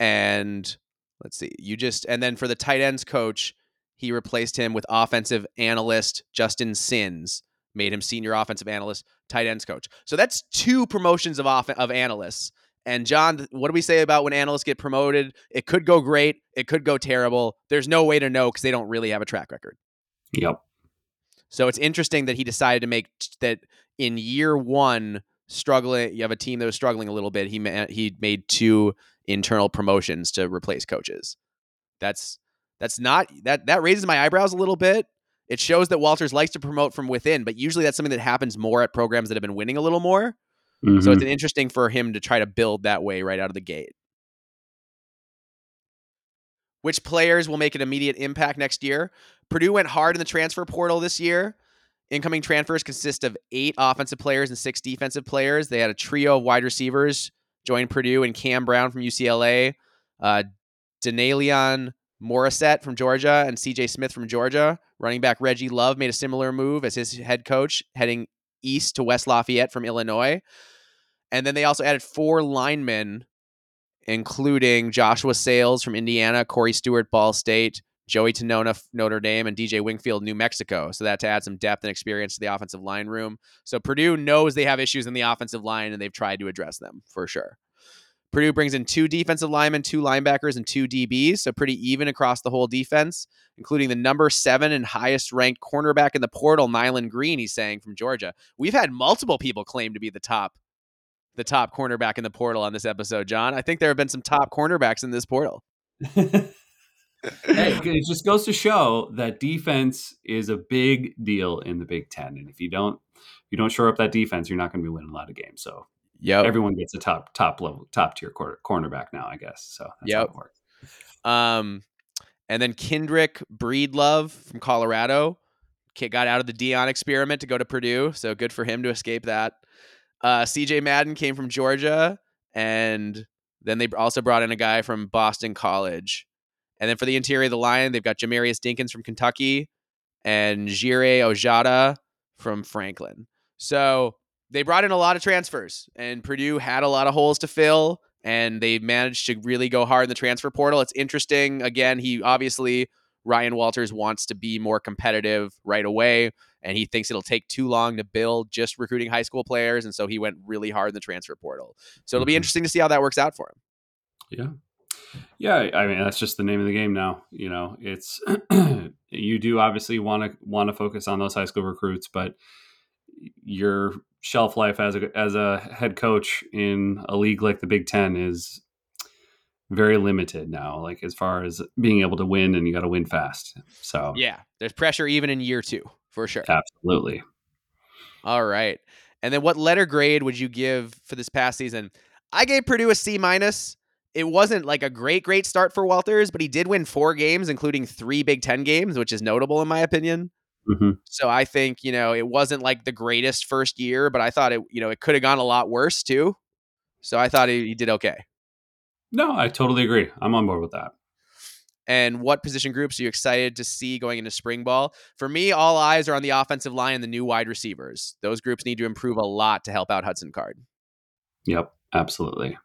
And let's see, you just, and then for the tight ends coach, he replaced him with offensive analyst Justin Sins, made him senior offensive analyst, tight ends coach. So that's two promotions of off- of analysts. And John, what do we say about when analysts get promoted? It could go great. It could go terrible. There's no way to know because they don't really have a track record. Yep. So it's interesting that he decided to make t- that in year one, struggling, you have a team that was struggling a little bit. He ma- he made two internal promotions to replace coaches. That's that's not that that raises my eyebrows a little bit. It shows that Walters likes to promote from within, but usually that's something that happens more at programs that have been winning a little more. Mm-hmm. So it's an interesting for him to try to build that way right out of the gate. Which players will make an immediate impact next year? Purdue went hard in the transfer portal this year. Incoming transfers consist of eight offensive players and six defensive players. They had a trio of wide receivers join Purdue and Cam Brown from U C L A, uh, Denalion Morissette from Georgia, and C J Smith from Georgia. Running back Reggie Love made a similar move as his head coach, heading east to West Lafayette from Illinois. And then they also added four linemen, including Joshua Sales from Indiana, Corey Stewart, Ball State, Joey Tenona, Notre Dame, and D J Wingfield, New Mexico. So that to add some depth and experience to the offensive line room. So Purdue knows they have issues in the offensive line, and they've tried to address them for sure. Purdue brings in two defensive linemen, two linebackers, and two D Bs. So pretty even across the whole defense, including the number seven and highest ranked cornerback in the portal, Nylon Green, he's saying, from Georgia. We've had multiple people claim to be the top the top cornerback in the portal on this episode, John. I think there have been some top cornerbacks in this portal. Hey, it just goes to show that defense is a big deal in the Big Ten, and if you don't, if you don't shore up that defense, you're not going to be winning a lot of games. So Yep. Everyone gets a top top level top tier quarter, cornerback now, I guess. So that's yep. how it works. Um, and then Kendrick Breedlove from Colorado got out of the Deion experiment to go to Purdue. So good for him to escape that. Uh, C J Madden came from Georgia, and then they also brought in a guy from Boston College. And then for the interior of the line, they've got Jamarius Dinkins from Kentucky and Jire Ojada from Franklin. So they brought in a lot of transfers, and Purdue had a lot of holes to fill, and they managed to really go hard in the transfer portal. It's interesting. Again, he obviously, Ryan Walters wants to be more competitive right away, and he thinks it'll take too long to build just recruiting high school players. And so he went really hard in the transfer portal. So it'll be interesting to see how that works out for him. Yeah. Yeah, I mean, that's just the name of the game now. You know, it's you do obviously want to want to focus on those high school recruits, but your shelf life as a as a head coach in a league like the Big Ten is very limited now, like as far as being able to win, and you got to win fast. So, yeah, there's pressure even in year two, for sure. Absolutely. All right. And then what letter grade would you give for this past season? I gave Purdue a C minus. It wasn't like a great, great start for Walters, but he did win four games, including three Big Ten games, which is notable in my opinion. Mm-hmm. So I think, you know, it wasn't like the greatest first year, but I thought it, you know, it could have gone a lot worse too. So I thought he, he did okay. No, I totally agree. I'm on board with that. And what position groups are you excited to see going into spring ball? For me, all eyes are on the offensive line and the new wide receivers. Those groups need to improve a lot to help out Hudson Card. Yep, absolutely.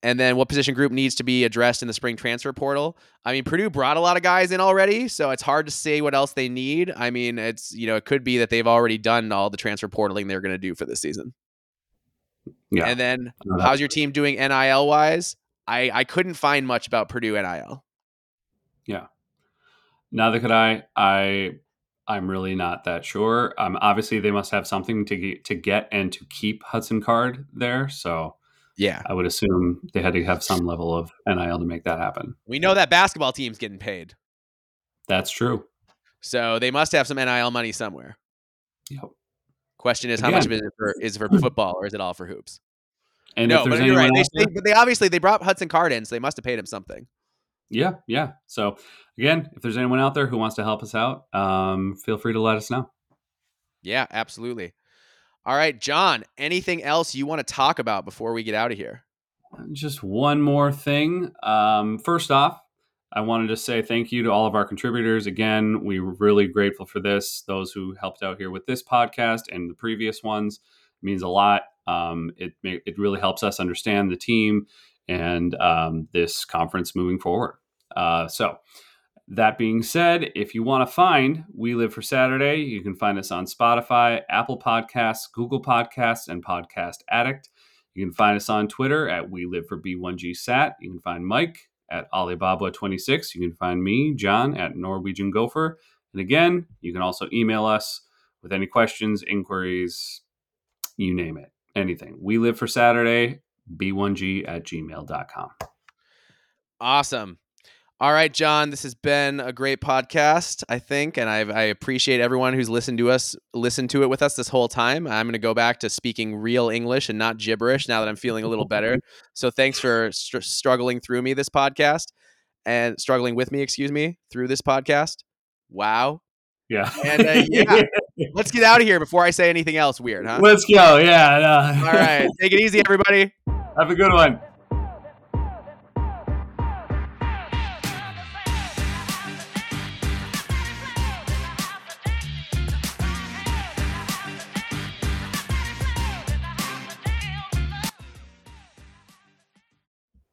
And then what position group needs to be addressed in the spring transfer portal? I mean, Purdue brought a lot of guys in already, so it's hard to say what else they need. I mean, it's, you know, it could be that they've already done all the transfer portaling they're going to do for this season. Yeah. And then how's your team doing N I L wise? I, I couldn't find much about Purdue N I L. Yeah. Neither could I. I, I'm really not that sure. Um, obviously they must have something to get, to get and to keep Hudson Card there. So yeah, I would assume they had to have some level of N I L to make that happen. We know that basketball team's getting paid. That's true. So they must have some N I L money somewhere. Yep. Question is, Again. how much of it is for, is for football, or is it all for hoops? And no, but you're right. They, they, they obviously they brought Hudson Card in, so they must have paid him something. Yeah, yeah. So again, if there's anyone out there who wants to help us out, um, feel free to let us know. Yeah, absolutely. All right, John, anything else you want to talk about before we get out of here? Just one more thing. Um, first off, I wanted to say thank you to all of our contributors. Again, we were really grateful for this. Those who helped out here with this podcast and the previous ones, it means a lot. Um, it, it really helps us understand the team and um, this conference moving forward. Uh, so that being said, if you want to find We Live for Saturday, you can find us on Spotify, Apple Podcasts, Google Podcasts, and Podcast Addict. You can find us on Twitter at We Live for B one G Sat. You can find Mike at Alibaba twenty-six. You can find me, John, at Norwegian Gopher. And again, you can also email us with any questions, inquiries, you name it, anything. We Live for Saturday, B one G at gmail dot com. Awesome. All right, John, this has been a great podcast, I think, and I've, I appreciate everyone who's listened to us, listened to it with us this whole time. I'm going to go back to speaking real English and not gibberish now that I'm feeling a little better. So thanks for str- struggling through me this podcast and struggling with me, excuse me, through this podcast. Wow. Yeah. And uh, yeah, let's get out of here before I say anything else weird, huh? Let's go. Yeah. No. All right. Take it easy, everybody. Have a good one.